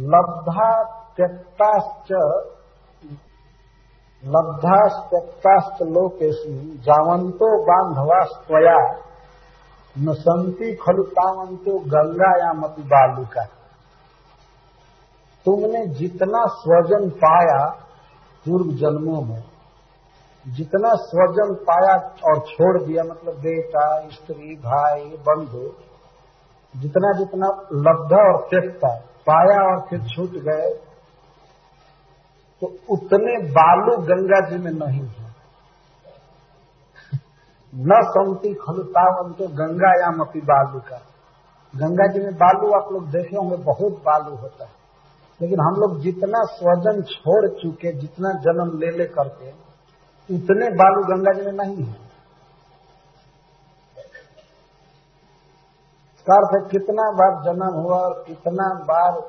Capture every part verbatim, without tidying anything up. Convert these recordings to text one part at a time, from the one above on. लब्धा त्यक्ताश्च लब्धास्त्यक्ताश्च लोकेषु जावन्तो बान्धवास्त्वया न संति खलु तावन्तो गंगायामपि बालुका। तुमने जितना स्वजन पाया पूर्व जन्मों में, जितना स्वजन पाया और छोड़ दिया, मतलब बेटा, स्त्री, भाई, बंधु, जितना जितना लब्धा और त्यक्ता पाया और फिर छूट गए, तो उतने बालू गंगा जी में नहीं है। न संति खलुतावंतो गंगायाम अपि बालू का। गंगा जी में बालू आप लोग देखे होंगे, बहुत बालू होता है। लेकिन हम लोग जितना स्वजन छोड़ चुके, जितना जन्म ले ले करके, उतने बालू गंगा जी में नहीं है। कार से कितना बार जन्म हुआ, कितना बार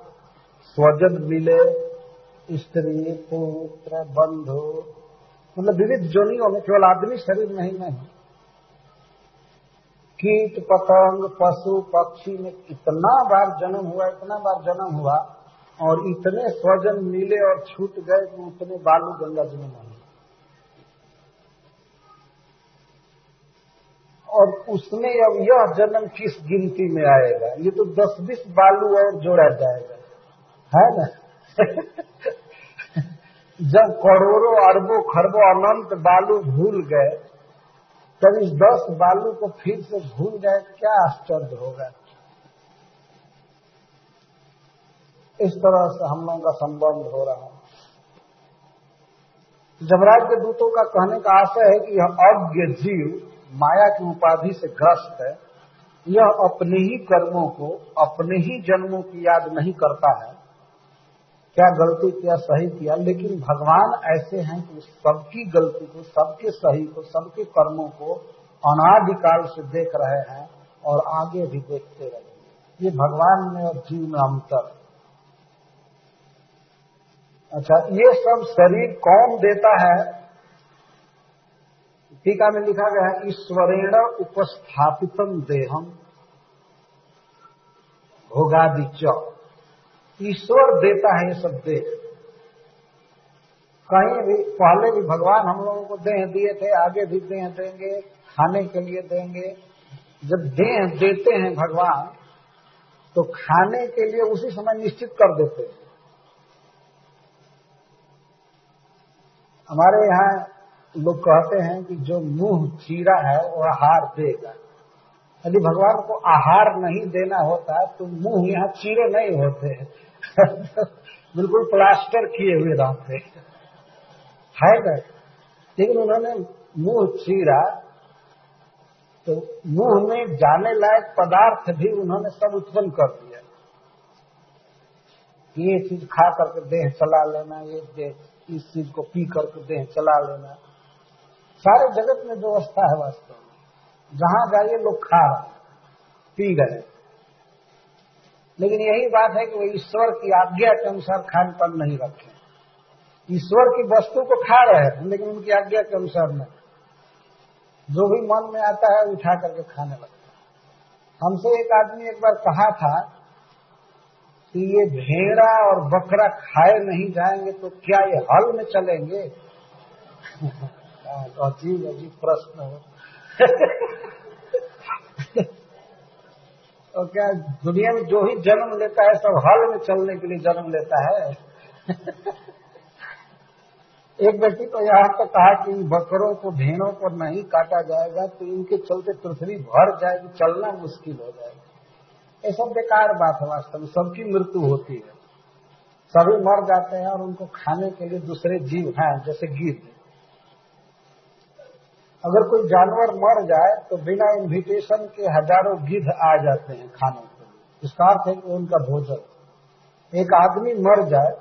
स्वजन मिले, स्त्री, पुत्र, बंधु, मतलब विविध जोनियों में, केवल आदमी शरीर में ही नहीं, कीट पतंग, पशु पक्षी में कितना बार जन्म हुआ, इतना बार जन्म हुआ और इतने स्वजन मिले और छूट गए, तो उतने बालू गंगा जी में नहीं। और उसमें अब यह जन्म किस गिनती में आएगा, ये तो दस बीस बालू और जोड़ा जाएगा, है ना। जब करोड़ों अरबों खरबों अनंत बालू भूल गए, तब इस दस बालू को फिर से भूल जाए, क्या आश्चर्य होगा। इस तरह से हम लोगों का संबंध हो रहा है। जमराज के दूतों का कहने का आशय है कि यह अज्ञ जीव माया की उपाधि से ग्रस्त है, यह अपने ही कर्मों को, अपने ही जन्मों की याद नहीं करता है, क्या गलती किया, सही किया। लेकिन भगवान ऐसे हैं कि सबकी गलती को, सबके सही को, सबके कर्मों को अनादिकाल से देख रहे हैं और आगे भी देखते रहेंगे। ये भगवान में और जीव में अंतर। अच्छा, ये सब शरीर कौन देता है? टीका में लिखा गया है, ईश्वरेण उपस्थापितम देहम भोगादि च। ईश्वर देता है ये सब देह। कहीं भी पहले भी भगवान हम लोगों को देह दिए थे, आगे भी देह देंगे, खाने के लिए देंगे। जब देह देते हैं भगवान, तो खाने के लिए उसी समय निश्चित कर देते हैं। हमारे यहाँ लोग कहते हैं कि जो मुंह चीरा है वह आहार देगा। यदि भगवान को आहार नहीं देना होता तो मुंह यहाँ चीरे नहीं होते, बिल्कुल प्लास्टर किए हुए रहते है ना। लेकिन उन्होंने मुंह चीरा, तो मुंह में जाने लायक पदार्थ भी उन्होंने सब उत्पन्न कर दिया। ये चीज खा करके देह चला लेना, ये देह, इस चीज को पी करके देह चला लेना, सारे जगत में व्यवस्था है। वास्तव में जहाँ जाइए लोग खा रहे, पी रहे, लेकिन यही बात है कि वो ईश्वर की आज्ञा के अनुसार खान पान नहीं रखे। ईश्वर की वस्तु को खा रहे हैं, लेकिन उनकी आज्ञा के अनुसार नहीं, जो भी मन में आता है उठा करके खाने लगते हैं। हमसे एक आदमी एक बार कहा था कि ये भेड़ा और बकरा खाए नहीं जाएंगे तो क्या ये हल में चलेंगे? अजीब अजीब प्रश्न हो। और क्या दुनिया में जो ही जन्म लेता है सब हल में चलने के लिए जन्म लेता है? एक व्यक्ति तो यहाँ तक कहा कि बकरों को, भेड़ों को नहीं काटा जाएगा तो इनके चलते पृथ्वी भर जाएगी, चलना मुश्किल हो जाएगा। ये सब बेकार बात है। वास्तव में सबकी मृत्यु होती है, सभी मर जाते हैं और उनको खाने के लिए दूसरे जीव हैं, जैसे गीध। अगर कोई जानवर मर जाए तो बिना इन्विटेशन के हजारों गिद्ध आ जाते हैं खाने के लिए, इसका अर्थ है कि उनका भोजन। एक आदमी मर जाए,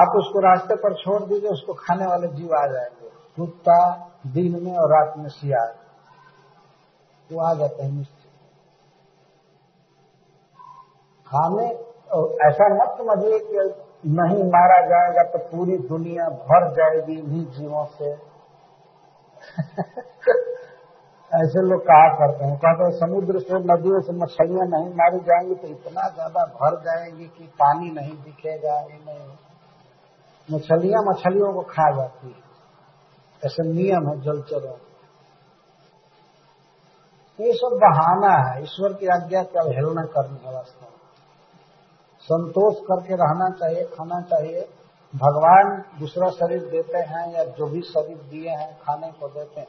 आप उसको रास्ते पर छोड़ दीजिए, उसको खाने वाले जीव आ जाएंगे, कुत्ता दिन में और रात में सियार, वो तो आ जाते हैं निश्चित खाने। और ऐसा मत समझिए कि नहीं मारा जाएगा तो पूरी दुनिया भर जाएगी इन्हीं जीवों से। ऐसे लोग कहा करते हैं, कहते हैं समुद्र से नदियों से मछलियाँ नहीं मारी जाएंगी तो इतना ज्यादा भर जाएंगी कि पानी नहीं दिखेगा। नहीं, मछलियाँ मछलियों को खा जाती है, ऐसे नियम है जलचर। ये सब बहाना है, ईश्वर की आज्ञा की अवहेलना करनी है। वास्तव में संतोष करके रहना चाहिए, खाना चाहिए। भगवान दूसरा शरीर देते हैं या जो भी शरीर दिए हैं खाने को देते हैं,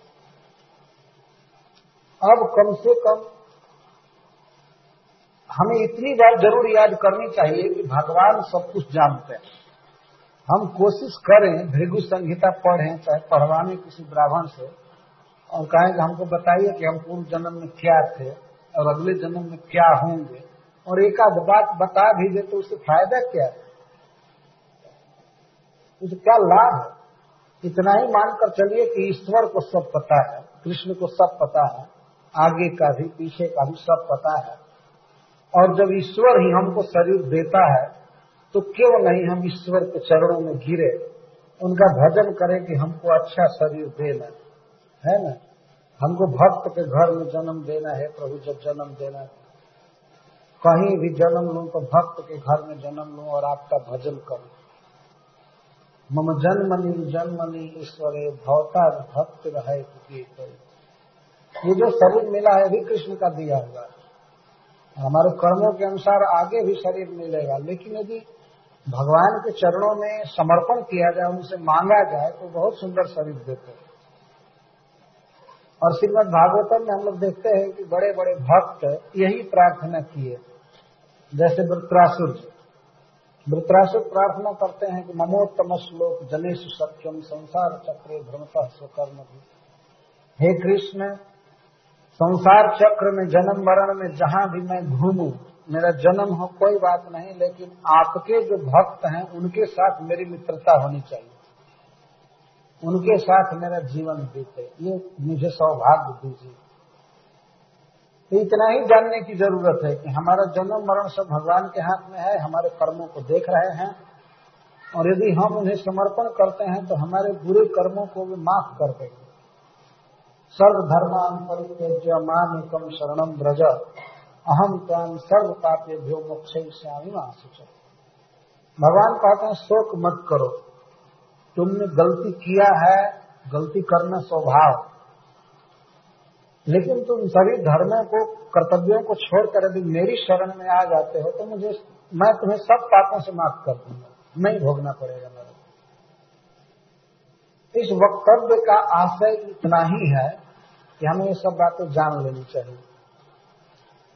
अब कम से कम हमें इतनी बात जरूर याद करनी चाहिए कि भगवान सब कुछ जानते हैं। हम कोशिश करें, भृगु संहिता पढ़ें, चाहे पढ़वाने किसी ब्राह्मण से और कहें कि हमको बताइए कि हम पूर्व जन्म में क्या थे और अगले जन्म में क्या होंगे, और एक आध बात बता भी दे तो उससे फायदा क्या है, उससे क्या लाभ है। इतना ही मानकर चलिए कि ईश्वर को सब पता है, कृष्ण को सब पता है, आगे का भी पीछे का भी सब पता है। और जब ईश्वर ही हमको शरीर देता है तो क्यों नहीं हम ईश्वर के चरणों में घिरे, उनका भजन करें कि हमको अच्छा शरीर देना है ना, हमको भक्त के घर में जन्म देना है। प्रभु जब जन्म देना कहीं भी जन्म लूं तो भक्त के घर में जन्म लूं और आपका भजन करूं। मम जन्मनि जन्मनि ईश्वरे भवता भक्त रहे। ये जो शरीर मिला है भी कृष्ण का दिया हुआ, हमारे कर्मों के अनुसार आगे भी शरीर मिलेगा, लेकिन यदि भगवान के चरणों में समर्पण किया जाए, उनसे मांगा जाए तो बहुत सुंदर शरीर देते हैं। और श्रीमद् भागवतम में हम लोग देखते हैं कि बड़े बड़े भक्त यही प्रार्थना किए, जैसे वृत्रासुर जी। वृत्रासुर प्रार्थना करते हैं कि ममोत्तम श्लोक जनेषु सत्यम संसार चक्रे भ्रमतः स्वकर्म। हे कृष्ण, संसार चक्र में जन्म मरण में जहाँ भी मैं घूमूं, मेरा जन्म हो कोई बात नहीं, लेकिन आपके जो भक्त हैं उनके साथ मेरी मित्रता होनी चाहिए, उनके साथ मेरा जीवन बीते, ये मुझे सौभाग्य दीजिए। इतना ही जानने की जरूरत है कि हमारा जन्म मरण सब भगवान के हाथ में है, हमारे कर्मों को देख रहे हैं, और यदि हम उन्हें समर्पण करते हैं तो हमारे बुरे कर्मों को भी माफ कर देंगे। सर्व धर्मान परित्यज्य मामेकं शरणं व्रज अहं त्वां सर्व पापेभ्यो मोक्षयिष्यामि मा शुचः। भगवान कहते हैं शोक मत करो, तुमने गलती किया है, गलती करना स्वभाव, लेकिन तुम सभी धर्मों को कर्तव्यों को छोड़कर यदि मेरी शरण में आ जाते हो तो मुझे मैं तुम्हें सब पापों से माफ कर दूंगा, नहीं भोगना पड़ेगा मेरा। इस वक्तव्य का आशय इतना ही है कि हमें ये सब बातें जान लेनी चाहिए।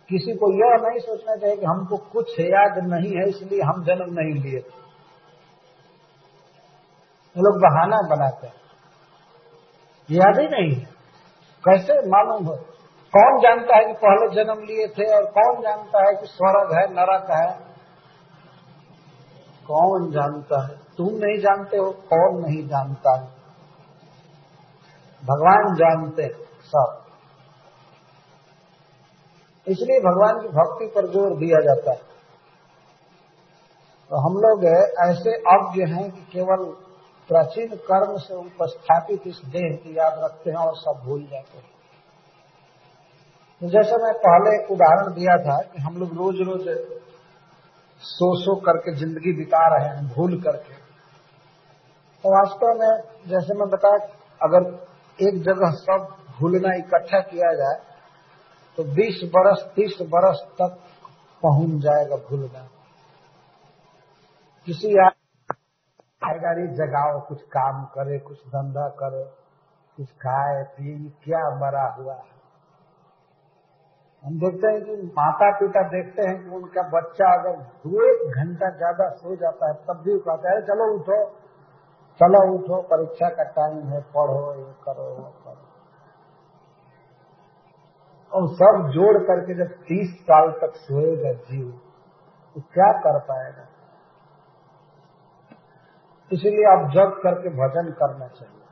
किसी को यह नहीं सोचना चाहिए कि हमको कुछ याद नहीं है इसलिए हम जन्म नहीं लिए थे। लोग बहाना बनाते हैं, याद ही नहीं है, कैसे मालूम हो? कौन जानता है कि पहले जन्म लिए थे और कौन जानता है कि स्वर्ग है नरक है? कौन जानता है? तुम नहीं जानते हो, कौन नहीं जानता है? भगवान जानते सब। इसलिए भगवान की भक्ति पर जोर दिया जाता है। तो हम लोग ऐसे अज्ञ हैं कि केवल प्राचीन कर्म से उपस्थापित इस देह की याद रखते हैं और सब भूल जाते हैं। तो जैसे मैं पहले एक उदाहरण दिया था कि हम लोग रोज रोज सो सो करके जिंदगी बिता रहे हैं भूल करके, तो वास्तव में जैसे मैं बताया अगर एक जगह सब भूलना इकट्ठा किया जाए तो बीस बरस तीस बरस तक पहुंच जाएगा भूलना। किसी यार जगाओ, कुछ काम करे, कुछ धंधा करे, कुछ खाए पिए, क्या मरा हुआ है। हम देखते हैं कि माता पिता देखते हैं कि उनका बच्चा अगर दो एक घंटा ज्यादा सो जाता है तब भी कहता है चलो उठो चलो उठो, परीक्षा का टाइम है, पढ़ो, ये करो वो करो। और सब जोड़ करके जब तीस साल तक सोएगा जीव तो क्या कर पाएगा? इसलिए अब जग करके भजन करना चाहिए,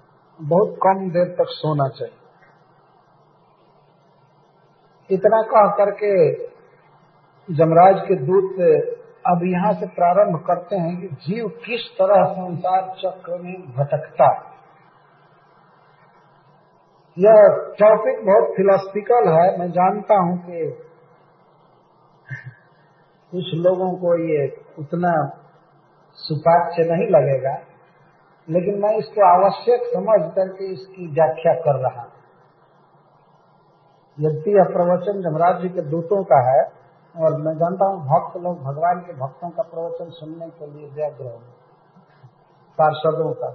बहुत कम देर तक सोना चाहिए। इतना कह करके जमराज के दूत अब यहाँ से प्रारंभ करते हैं कि जीव किस तरह संसार चक्र में भटकता है। यह टॉपिक बहुत फिलोसफिकल है, मैं जानता हूं कि कुछ लोगों को ये उतना सुपाच्य नहीं लगेगा, लेकिन मैं इसको आवश्यक समझ करके इसकी व्याख्या कर रहा हूं। यद्यपि यह प्रवचन जमराज जी के दूतों का है और मैं जानता हूं भक्त लोग भगवान के भक्तों का प्रवचन सुनने के लिए व्याग्रह हैं, पार्षदों का,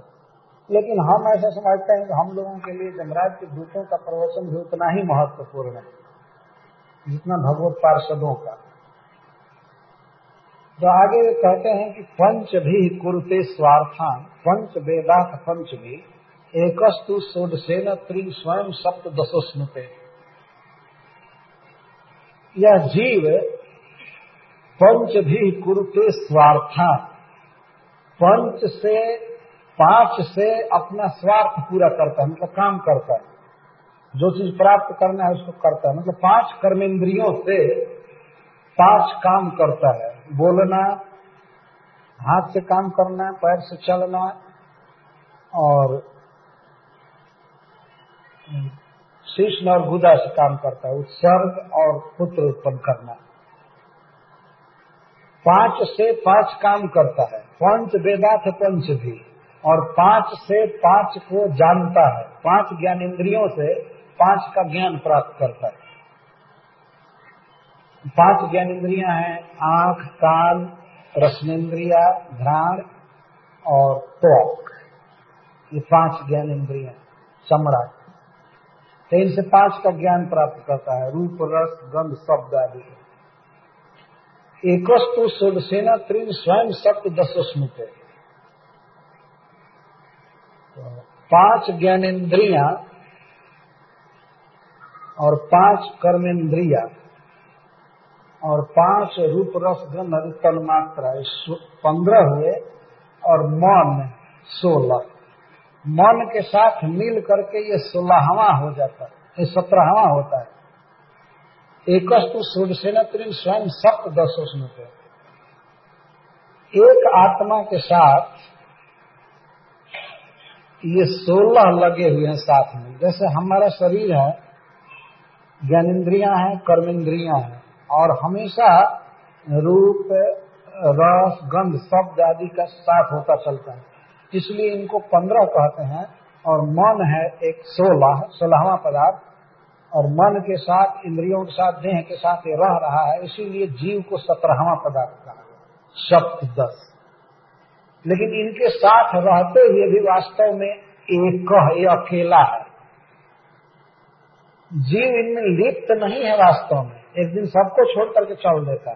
लेकिन हम ऐसा समझते हैं कि हम लोगों के लिए जमराज के दूतों का प्रवचन भी उतना ही महत्वपूर्ण है जितना भगवत पार्षदों का। तो आगे वे कहते हैं कि पंच भी कुरुते स्वार्थान पंच वेदाथ पंच भी एकस्तु षोडशेन त्रि स्वयं सप्तदशो स्नुते। यह जीव पंच भी कुरुते स्वार्थान, पंच से पांच से अपना स्वार्थ पूरा करता है, मतलब काम करता है, जो चीज प्राप्त करना है उसको करता है, मतलब पांच कर्मेंद्रियों से पांच काम करता है, बोलना, हाथ से काम करना, पैर से चलना और शीश्न और गुदा से काम करता है, उत्सर्ग और पुत्र उत्पन्न करना, पांच से पांच काम करता है, पंच वेदाथ पंच भी, और पांच से पांच को जानता है, पांच ज्ञान इंद्रियों से पांच का ज्ञान प्राप्त करता है। पांच ज्ञान इंद्रियां हैं आंख, कान, रसनेन्द्रिया, घ्राण और त्वक, ये पांच ज्ञान इंद्रियां, चमड़ा, तो इनसे पांच का ज्ञान प्राप्त करता है, रूप, रस, गंध, शब्द आदि। एकस्तु षोडशेन त्रीन स्वयं सप्तदशो स्नुते, पांच ज्ञानेन्द्रियां और पांच कर्मेंद्रियां और पांच रूप, रस, गंध, तन्मात्रा, पंद्रह हुए और मन सोलह, मन के साथ मिल करके ये सोलहवां हो जाता है, ये सत्रहवां होता है। एकस्तु षोडशेन त्रीन स्वयं सप्तदशो स्नुते, एक आत्मा के साथ ये सोलह लगे हुए हैं साथ में। जैसे हमारा शरीर है, ज्ञानेन्द्रियां हैं, कर्मेंद्रियां हैं, और हमेशा रूप, रस, गंध, शब्द आदि का साथ होता चलता है, इसलिए इनको पंद्रह कहते हैं। और मन है एक सोलह, सोलहवां पदार्थ, और मन के साथ, इंद्रियों के साथ, देह के साथ ये रह रहा है, इसीलिए जीव को सत्रहवां पदार्थ कहा गया, सप्तदश। लेकिन इनके साथ रहते हुए भी वास्तव में एक है, अकेला है, जीव इनमें लिप्त नहीं है वास्तव में, एक दिन सबको छोड़ करके चल देता है।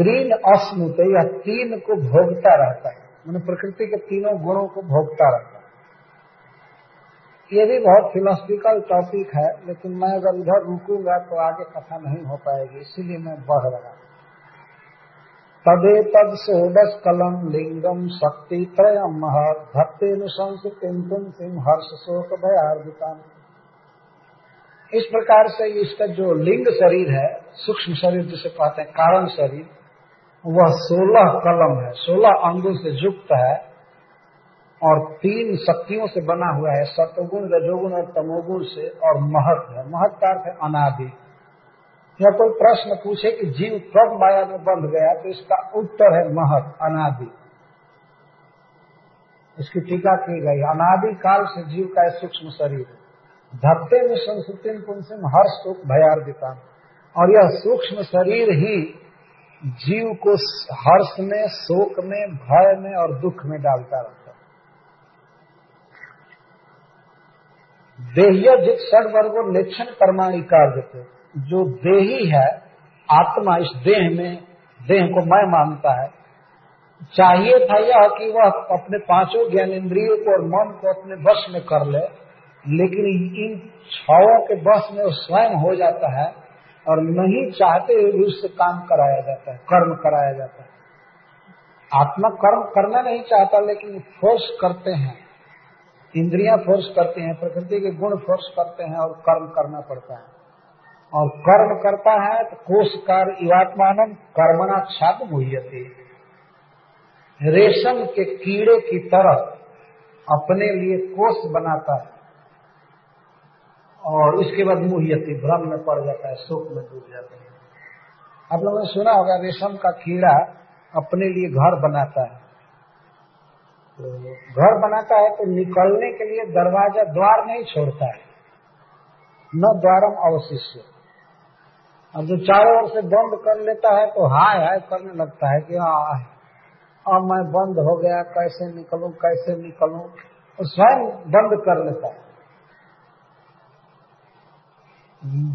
तीन अस्नुते, या तीन को भोगता रहता है, मैंने प्रकृति के तीनों गुणों को भोगता रहता है। ये भी बहुत फिलोसफिकल टॉपिक है, लेकिन मैं अगर इधर रुकूंगा तो आगे कथा नहीं हो पाएगी, इसीलिए मैं बढ़ रहा हूँ। तदेतद षोडश कलम लिंगम शक्ति त्रयम् महत् भक्तेनुसंसितं पुंसिं हर्ष शोक भयार्जिताम्। इस प्रकार से इसका जो लिंग शरीर है, सूक्ष्म शरीर जिसे कहते हैं कारण शरीर, वह सोलह कलम है, सोलह अंगों से युक्त है और तीन शक्तियों से बना हुआ है, सत्वगुण, रजोगुण और तमोगुण से, और महत् है, महत् का अर्थ है अनादि। या कोई प्रश्न पूछे कि जीव कब माया में बंध गया, तो इसका उत्तर है महत्, अनादि। इसकी टीका की गई, अनादि काल से जीव का सूक्ष्म शरीर है, धत्ते में संस्कृति पुंसिम हर्ष शोक भयार्दिताम्, और यह सूक्ष्म शरीर ही जीव को हर्ष में, शोक में, भय में और दुख में डालता रहता है। देह्य जित षड वर्गो लेक्षण कर्माणि कार्यते, जो देही है आत्मा, इस देह में, देह को मैं मानता है, चाहिए था यह कि वह अपने पांचों ज्ञानेन्द्रियों को और मन को अपने वश में कर ले, लेकिन इन छाओं के वश में स्वयं हो जाता है और नहीं चाहते हुए भी उससे काम कराया जाता है, कर्म कराया जाता है। आत्मा कर्म करना नहीं चाहता, लेकिन फोर्स करते हैं, इंद्रियां फोर्स करते हैं, प्रकृति के गुण फोर्स करते हैं और कर्म करना पड़ता है। और कर्म करता है तो कोश कार इवात्मानं कर्मणा छाप मुह्यते, रेशम के कीड़े की तरह अपने लिए कोष बनाता है और उसके बाद मुह्यति भ्रम में पड़ जाता है, शोक में डूब जाता है। आप लोगों ने सुना होगा रेशम का कीड़ा अपने लिए घर बनाता है, तो घर बनाता है तो निकलने के लिए दरवाजा द्वार नहीं छोड़ता है, न द्वारम अवशिष्य। अब जो चारों ओर से बंद कर लेता है तो हाय हाय करने लगता है कि हाँ अब मैं बंद हो गया, कैसे निकलूं कैसे निकलूं, और स्वयं बंद कर लेता है।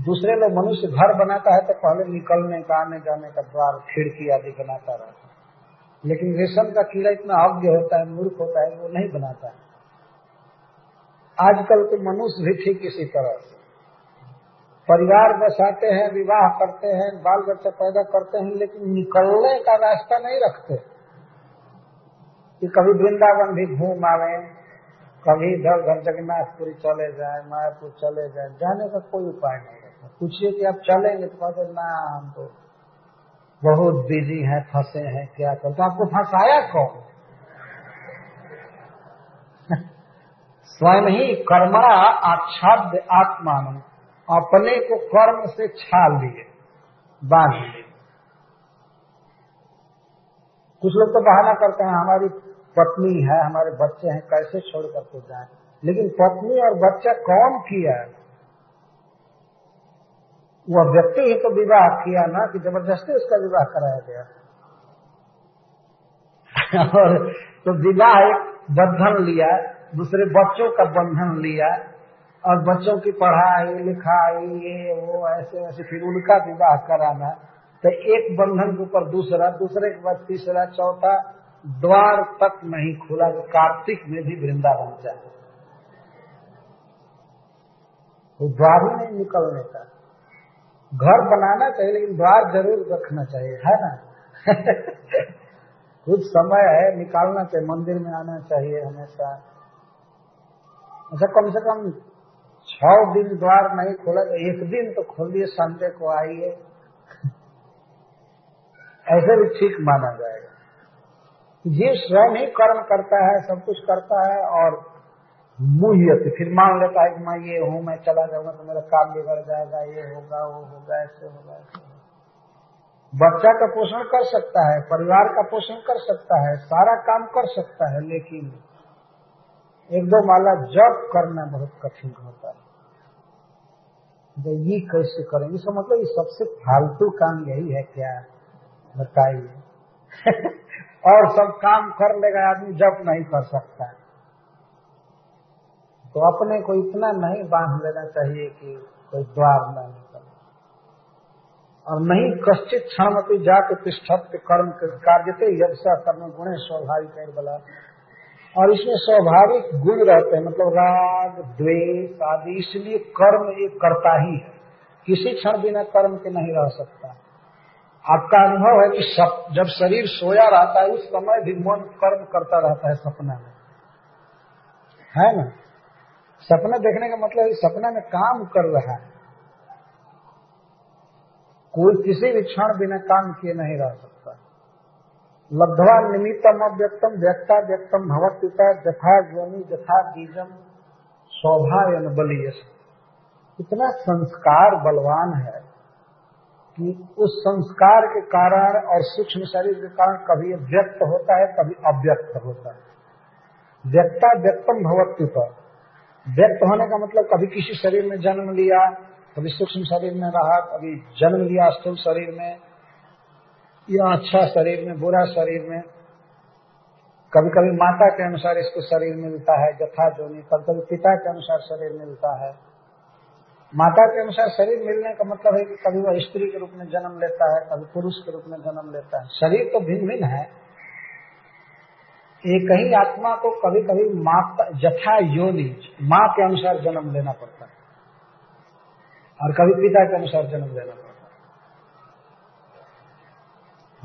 दूसरे लोग मनुष्य घर बनाता है तो पहले निकलने का आने जाने का द्वार खिड़की आदि बनाता रहता है, लेकिन रेशम का कीड़ा इतना अज्ञ होता है, मूर्ख होता है, वो नहीं बनाता है। आजकल के मनुष्य भी ठीक इसी तरह से परिवार बसाते हैं, विवाह करते हैं, बाल बच्चे पैदा करते हैं, लेकिन निकलने का रास्ता नहीं रखते कि कभी वृंदावन भी घूम आवे, कभी इधर उधर जगन्नाथपुरी चले जाए, मायापुर चले जाए, जाने का कोई उपाय नहीं रहता। पूछिए कि आप चलेंगे तो कहते ना हम तो बहुत बिजी हैं, फंसे हैं, क्या करते। तो आपको फंसाया कौन? स्वयं ही कर्मणा आच्छाद आत्मान, अपने को कर्म से छाल लिए, बांध लिए। कुछ लोग तो बहाना करते हैं हमारी पत्नी है, हमारे बच्चे हैं, कैसे छोड़ करके जाए, लेकिन पत्नी और बच्चा कौन किया? वह व्यक्ति ही तो विवाह किया ना, कि जबरदस्ती उसका विवाह कराया गया। और तो विवाह एक बंधन लिया, दूसरे बच्चों का बंधन लिया, और बच्चों की पढ़ाई लिखाई ये वो ऐसे ऐसे, फिर उनका विवाह कराना, तो एक बंधन के ऊपर दूसरा, दूसरे के बाद तीसरा, चौथा, द्वार तक नहीं खुला। कार्तिक में भी वृंदावन जाए तो द्वार ही नहीं निकलने का। घर बनाना चाहिए लेकिन द्वार जरूर रखना चाहिए, है ना। कुछ समय है निकालना चाहिए, मंदिर में आना चाहिए हमेशा। अच्छा कम से कम छह दिन द्वार नहीं खोला तो एक दिन तो खोलिए, संडे को आइए, ऐसे भी ठीक माना जाएगा। जीव स्वयं ही कर्म करता है, सब कुछ करता है, और मुह्यत फिर मान लेता है कि मैं ये हूँ, मैं चला जाऊंगा तो मेरा काम बिगड़ जाएगा, ये होगा वो होगा, ऐसे होगा ऐसे होगा। बच्चा का पोषण कर सकता है, परिवार का पोषण कर सकता है, सारा काम कर सकता है, लेकिन एक दो माला जप करना बहुत कठिन होता है। ये कैसे करें, इसका मतलब ये सबसे फालतू काम यही है क्या, बताइए। और सब काम कर लेगा आदमी, जप नहीं कर सकता। तो अपने को इतना नहीं बांध लेना चाहिए कि कोई द्वार न निकले। और नहीं कश्चित क्षणमपि जाके तिष्ठत्य कर्म कार्यते यदसा कर्म गुणे स्वाभाविक बला। और इसमें स्वाभाविक गुण रहते हैं, मतलब राग द्वेष आदि। इसलिए कर्म एक करता ही है, किसी क्षण बिना कर्म के नहीं रह सकता। आपका अनुभव है कि सब, जब शरीर सोया रहता है उस समय भी मन कर्म करता रहता है सपना में, है ना। सपना देखने का मतलब है सपना में काम कर रहा है। कोई किसी भी क्षण बिना काम किए नहीं रह सकता। लब्धवा निमित्तम अव्यक्तम व्यक्ता व्यक्तम भवत्युता यथा योनि यथा बीजम स्वभायन बलीयस। इतना संस्कार बलवान है कि उस संस्कार के कारण और सूक्ष्म शरीर के कारण कभी व्यक्त होता है, कभी अव्यक्त होता है। व्यक्ता व्यक्तम भवति पर, व्यक्त होने का मतलब कभी किसी शरीर में जन्म लिया, कभी सूक्ष्म शरीर में रहा, कभी जन्म लिया स्थूल शरीर में या अच्छा शरीर में, बुरा शरीर में। कभी कभी माता के अनुसार इसको शरीर मिलता है यथा योनि, कभी कभी पिता के अनुसार शरीर मिलता है। माता के अनुसार शरीर मिलने का मतलब है कि कभी वह स्त्री के रूप में जन्म लेता है, कभी पुरुष के रूप में जन्म लेता है। शरीर तो भिन्न भिन्न है। एक ही आत्मा को कभी कभी माता जथा योनि माँ के अनुसार जन्म लेना पड़ता है और कभी पिता के अनुसार जन्म लेना पड़ता है।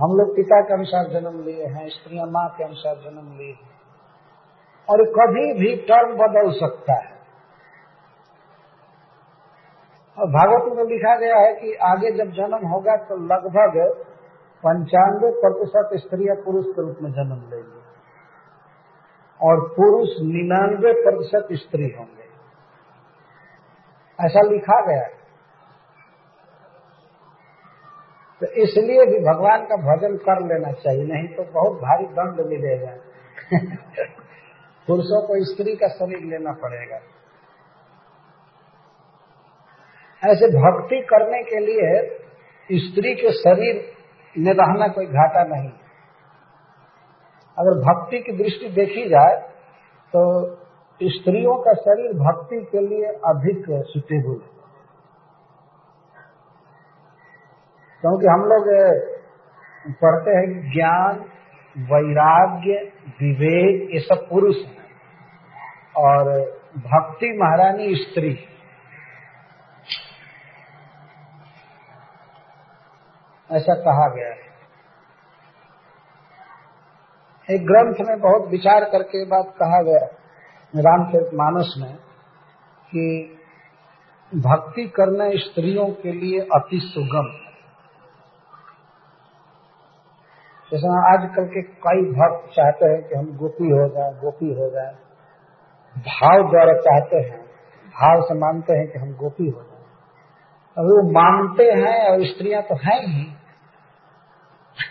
हम लोग पिता के अनुसार जन्म लिए हैं, स्त्रियां माँ के अनुसार जन्म लिए हैं, और कभी भी टर्म बदल सकता है। और भागवत में लिखा गया है कि आगे जब जन्म होगा तो लगभग पंचानवे प्रतिशत स्त्री या पुरुष के रूप में जन्म लेंगे। और पुरुष निन्यानवे प्रतिशत स्त्री होंगे, ऐसा लिखा गया है। तो इसलिए भी भगवान का भजन कर लेना चाहिए, नहीं तो बहुत भारी दंड मिलेगा। पुरुषों को स्त्री का शरीर लेना पड़ेगा। ऐसे भक्ति करने के लिए स्त्री के शरीर में रहना कोई घाटा नहीं। अगर भक्ति की दृष्टि देखी जाए तो स्त्रियों का शरीर भक्ति के लिए अधिक सुटेबल है, क्योंकि हम लोग पढ़ते हैं ज्ञान, वैराग्य, विवेक, ये सब पुरुष हैं और भक्ति महारानी स्त्री। ऐसा कहा गया है। एक ग्रंथ में बहुत विचार करके बात कहा गया रामचरितमानस में कि भक्ति करना स्त्रियों के लिए अति सुगम है। जैसे आजकल के कई भक्त चाहते हैं कि हम गोपी हो जाए, गोपी हो जाए, भाव द्वारा चाहते हैं, भाव से मानते हैं कि हम गोपी हो जाए। अब वो मानते हैं और स्त्रियां तो हैं ही,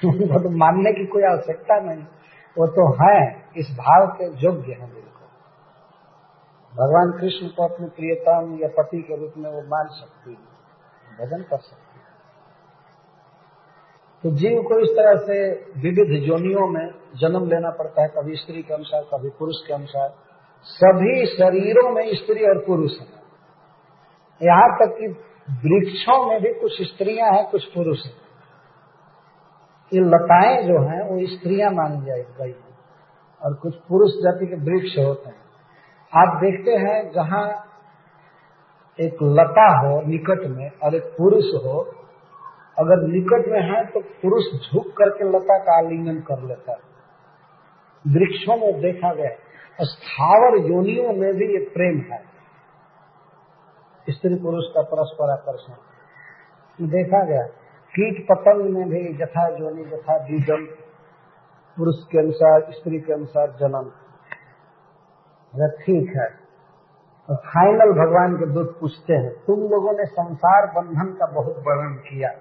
उनको तो मानने की कोई आवश्यकता नहीं, वो तो है, इस भाव के योग्य है। बिल्कुल भगवान कृष्ण को अपने प्रियतम या पति के रूप में वो मान सकती है, भजन कर सकती है। तो जीव को इस तरह से विविध योनियों में जन्म लेना पड़ता है, कभी स्त्री के अनुसार, कभी पुरुष के अनुसार। सभी शरीरों में स्त्री और पुरुष है, यहाँ तक कि वृक्षों में भी कुछ स्त्रियां हैं, कुछ पुरुष हैं। ये लताएं जो हैं वो स्त्रियां मानी जाएगी और कुछ पुरुष जाति के वृक्ष होते हैं। आप देखते हैं जहाँ एक लता हो निकट में और एक पुरुष हो, अगर निकट में है तो पुरुष झुक करके लता का आलिंगन कर लेता है। वृक्षों में देखा गया, स्थावर योनियों में भी ये प्रेम है, स्त्री पुरुष का परस्पर आकर्षण देखा गया। कीट पतंग में भी जथा जोनी, जथा बीजम, पुरुष के अनुसार, स्त्री के अनुसार जन्म, ठीक है। और फाइनल भगवान के दूत पूछते हैं, तुम लोगों ने संसार बंधन का बहुत वर्णन किया,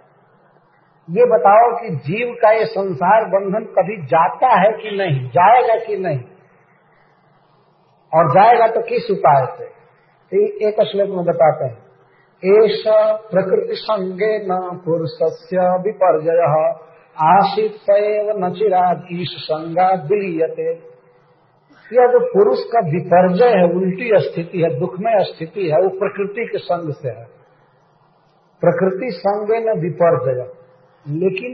ये बताओ कि जीव का ये संसार बंधन कभी जाता है कि नहीं, जाएगा कि नहीं, और जाएगा तो किस उपाय से। तो एक श्लोक में बताते हैं, एषा प्रकृति संगेन पुरुषस्य विपर्जयः आशित एव न चिराद ईश संगात् विलीयते। यह जो पुरुष का विपर्जय है, उल्टी स्थिति है, दुखमय स्थिति है, वो प्रकृति के संग से है। प्रकृति संगेन विपर्जय, लेकिन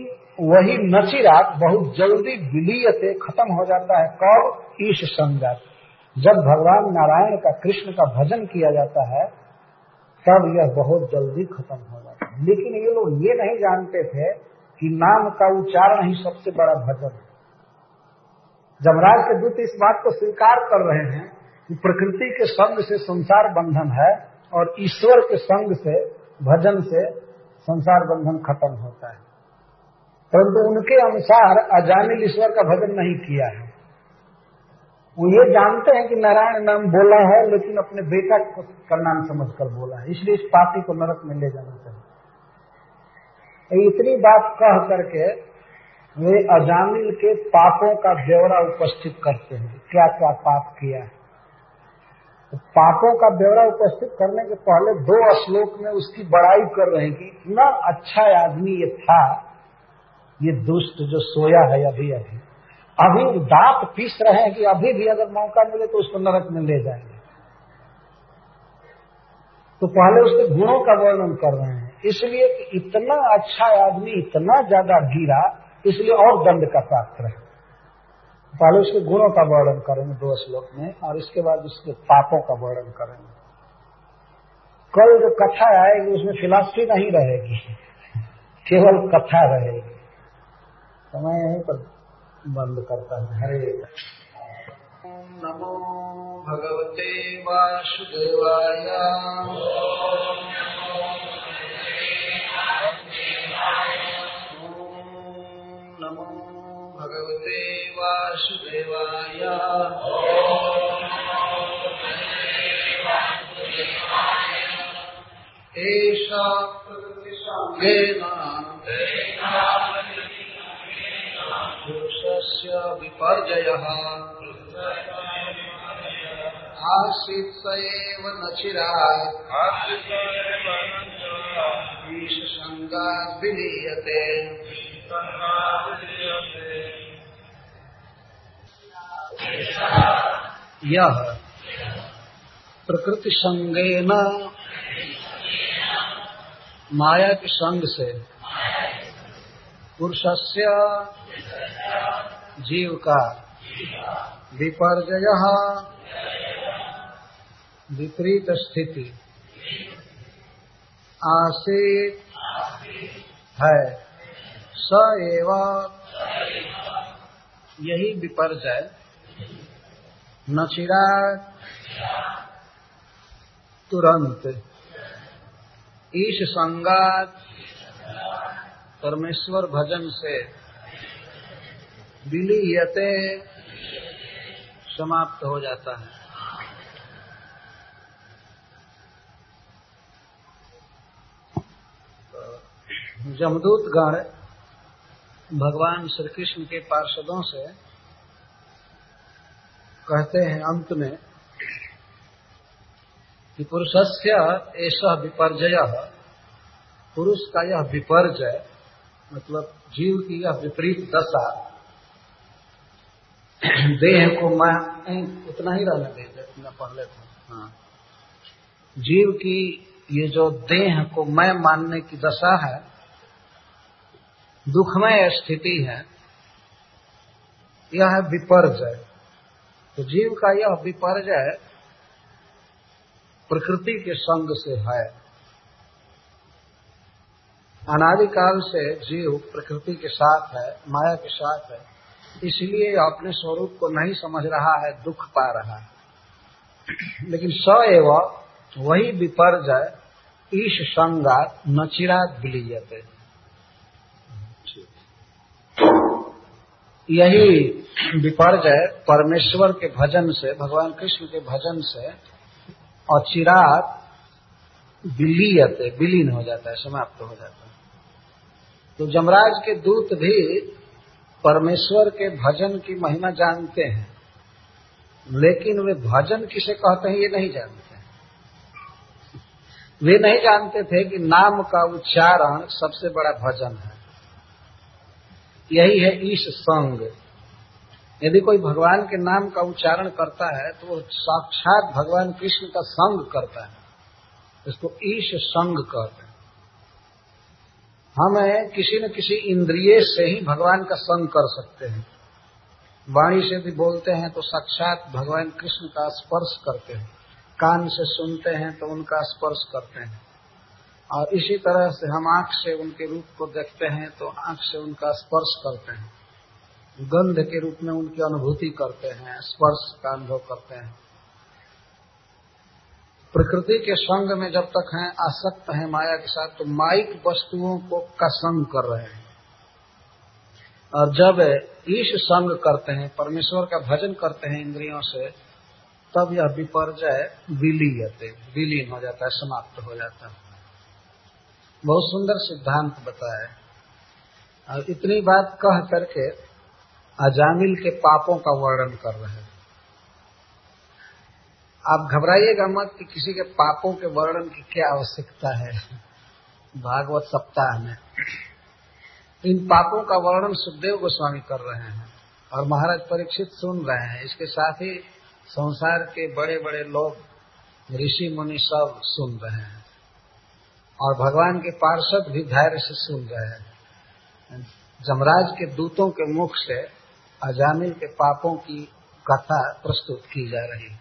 वही नचिरात बहुत जल्दी विलीयते, खत्म हो जाता है। कब? ईश संगात्। जब भगवान नारायण का, कृष्ण का भजन किया जाता है तब यह बहुत जल्दी खत्म हो जाता है। लेकिन ये लोग ये नहीं जानते थे कि नाम का उच्चारण ही सबसे बड़ा भजन है। जमराज के दूत इस बात को स्वीकार कर रहे हैं कि प्रकृति के संग से संसार बंधन है और ईश्वर के संग से, भजन से संसार बंधन खत्म होता है। परंतु उनके अनुसार अजामिल ईश्वर का भजन नहीं किया है। वो ये जानते हैं कि नारायण नाम बोला है, लेकिन अपने बेटा का नाम समझकर बोला है, इसलिए इस पापी को नरक में ले जाना चाहिए। इतनी बात कह करके वे अजामिल के पापों का ब्यौरा उपस्थित करते हैं, क्या क्या पाप किया है। तो पापों का ब्यौरा उपस्थित करने के पहले दो श्लोक में उसकी बड़ाई कर रहे हैं कि इतना अच्छा आदमी ये था, ये दुष्ट जो सोया है अभी अभी अभी दांत पीस रहे हैं कि अभी भी अगर मौका मिले तो उसको नरक में ले जाएंगे। तो पहले उसके गुणों का वर्णन कर रहे हैं, इसलिए कि इतना अच्छा आदमी इतना ज्यादा गिरा, इसलिए और दंड का पात्र है। पहले उसके गुणों का वर्णन करेंगे दो श्लोक में, और इसके बाद उसके पापों का वर्णन करेंगे। कल जो कथा आएगी उसमें फिलॉसफी नहीं रहेगी, केवल कथा रहेगी। तो मैं यहीं पर बंद करता है। हरे नमो भगवते वासुदेवाय, नमो भगवते वासुदेवाय। वासुदेवाय ओम नमो वासुदेवाय। एषा प्रतिसंगेन पुरुषस्य विपर्जयः आसीत् स एव न चिरात् ईशसंगात् विलीयते। यह प्रकृति संगेन माया के संग से पुरुषस्य जीव का विपर्जय विपरीत स्थिति आसीत है स एव यही विपर्जय न चिरात् तुरंत ईश संगात परमेश्वर भजन से विलीयते समाप्त हो जाता है। जमदूत गण भगवान श्री कृष्ण के पार्षदों से कहते हैं अंत में कि पुरुषस्य एषः विपर्जयः, पुरुष का यह विपर्जय मतलब जीव की यह विपरीत दशा, देह को मैं उतना ही रहने दे जितना पहले था। हाँ, जीव की ये जो देह को मैं मानने की दशा है, दुखमय स्थिति है, यह है विपर्जय। तो जीव का यह विपर्जय प्रकृति के संग से है। अनादिकाल से जीव प्रकृति के साथ है, माया के साथ है, इसलिए अपने स्वरूप को नहीं समझ रहा है, दुख पा रहा है। लेकिन स एव वही विपर्जय ईश संगात् न चिरात् विलीयते। यही विपर्जय परमेश्वर के भजन से, भगवान कृष्ण के भजन से और चिरात विलीयते विलीन हो जाता है, समाप्त हो जाता है। तो जमराज के दूत भी परमेश्वर के भजन की महिमा जानते हैं, लेकिन वे भजन किसे कहते हैं ये नहीं जानते। वे नहीं जानते थे कि नाम का उच्चारण सबसे बड़ा भजन है, यही है ईश संग। यदि कोई भगवान के नाम का उच्चारण करता है तो वो साक्षात भगवान कृष्ण का संग करता है, इसको ईश संग कहते हैं। हमें किसी न किसी इंद्रिय से ही भगवान का संग कर सकते हैं, वाणी से भी बोलते हैं तो साक्षात भगवान कृष्ण का स्पर्श करते हैं, कान से सुनते हैं तो उनका स्पर्श करते हैं, और इसी तरह से हम आंख से उनके रूप को देखते हैं तो आंख से उनका स्पर्श करते हैं, गंध के रूप में उनकी अनुभूति करते हैं, स्पर्श का अनुभव करते हैं। प्रकृति के संग में जब तक हैं, आसक्त हैं माया के साथ, तो माइक वस्तुओं को का संग कर रहे हैं, और जब ईश संग करते हैं, परमेश्वर का भजन करते हैं इंद्रियों से, तब यह विपर्जय विलीयते विलीन हो जाता है, समाप्त हो जाता है। बहुत सुंदर सिद्धांत बताया, और इतनी बात कह करके अजामिल के पापों का वर्णन कर रहे हैं। आप घबराइएगा मत कि किसी के पापों के वर्णन की क्या आवश्यकता है। भागवत सप्ताह में इन पापों का वर्णन सुखदेव गोस्वामी कर रहे हैं और महाराज परीक्षित सुन रहे हैं, इसके साथ ही संसार के बड़े बड़े लोग, ऋषि मुनि सब सुन रहे हैं, और भगवान के पार्षद भी धैर्य से सुन रहे हैं। जमराज के दूतों के मुख से अजामिल के पापों की कथा प्रस्तुत की जा रही है।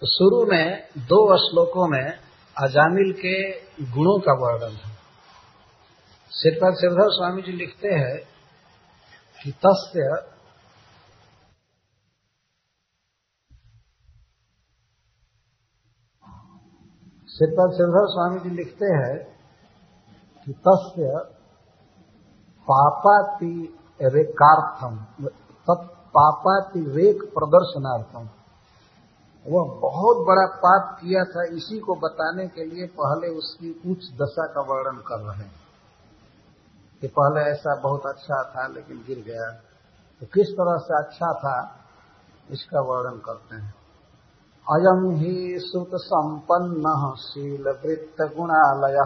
तो शुरू में दो श्लोकों में अजामिल के गुणों का वर्णन है। श्रीपाद शिवधर स्वामी जी लिखते हैं कि तस्य श्रीपाद सिंधर स्वामी जी लिखते हैं कि तस्य पापाति रेकार्थम तत्पापाति रेक प्रदर्शनार्थम, वह बहुत बड़ा पाप किया था, इसी को बताने के लिए पहले उसकी उच्च दशा का वर्णन कर रहे हैं कि पहले ऐसा बहुत अच्छा था लेकिन गिर गया, तो किस तरह से अच्छा था इसका वर्णन करते हैं। अयम ही सुत संपन्न शील वृत्त गुणालय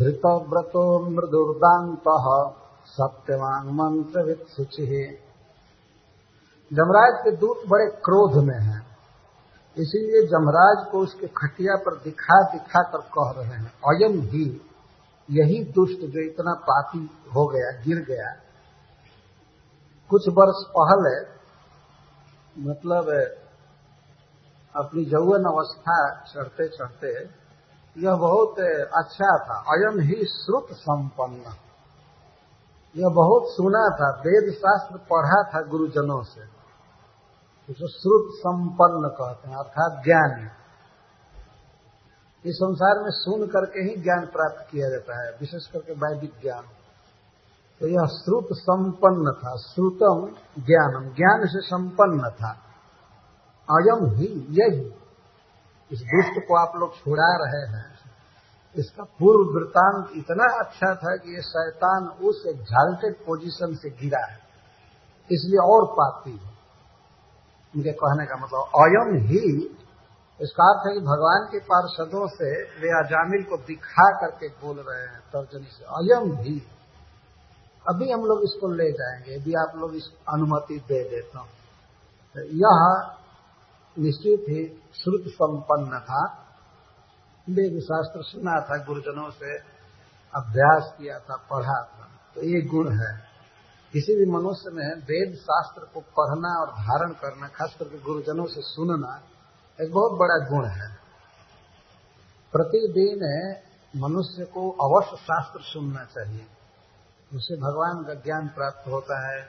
धृत व्रतो मृदुर्दांत सत्यवांग मंत्र वित्सुचि। जमराज के दूत बड़े क्रोध में हैं, इसीलिए जमराज को उसके खटिया पर दिखा दिखा कर कह रहे हैं अयम ही, यही दुष्ट जो इतना पापी हो गया, गिर गया। कुछ वर्ष पहले, मतलब अपनी जौवन अवस्था चढ़ते चढ़ते, यह बहुत अच्छा था। अयम ही श्रुत संपन्न, यह बहुत सुना था, वेद शास्त्र पढ़ा था गुरुजनों से, जो श्रुत संपन्न कहते हैं, अर्थात ज्ञानी। इस संसार में सुन करके ही ज्ञान प्राप्त किया जाता है, विशेष करके वैदिक ज्ञान। तो यह श्रुत संपन्न था, श्रुतम ज्ञानम, ज्ञान से संपन्न था। अयम ही, यही, इस दुष्ट को आप लोग छुड़ा रहे हैं। इसका पूर्व वृत्तांत इतना अच्छा था कि यह शैतान उस एक्साल्टेड पोजीशन से गिरा है, इसलिए और पापी है। उनके कहने का मतलब अयम ही, इसका अर्थ है कि भगवान के पार्षदों से वे अजामिल को दिखा करके बोल रहे हैं तर्जनी से अयम ही, अभी हम लोग इसको ले जाएंगे, यदि आप लोग इस अनुमति दे देता हूं। तो यह निश्चित ही श्रुत संपन्न था, वेद शास्त्र सुना था, गुरुजनों से अभ्यास किया था, पढ़ा था। तो ये गुण है किसी भी मनुष्य में, वेद शास्त्र को पढ़ना और धारण करना, खास करके गुरुजनों से सुनना, एक बहुत बड़ा गुण है। प्रतिदिन मनुष्य को अवश्य शास्त्र सुनना चाहिए, उससे भगवान का ज्ञान प्राप्त होता है,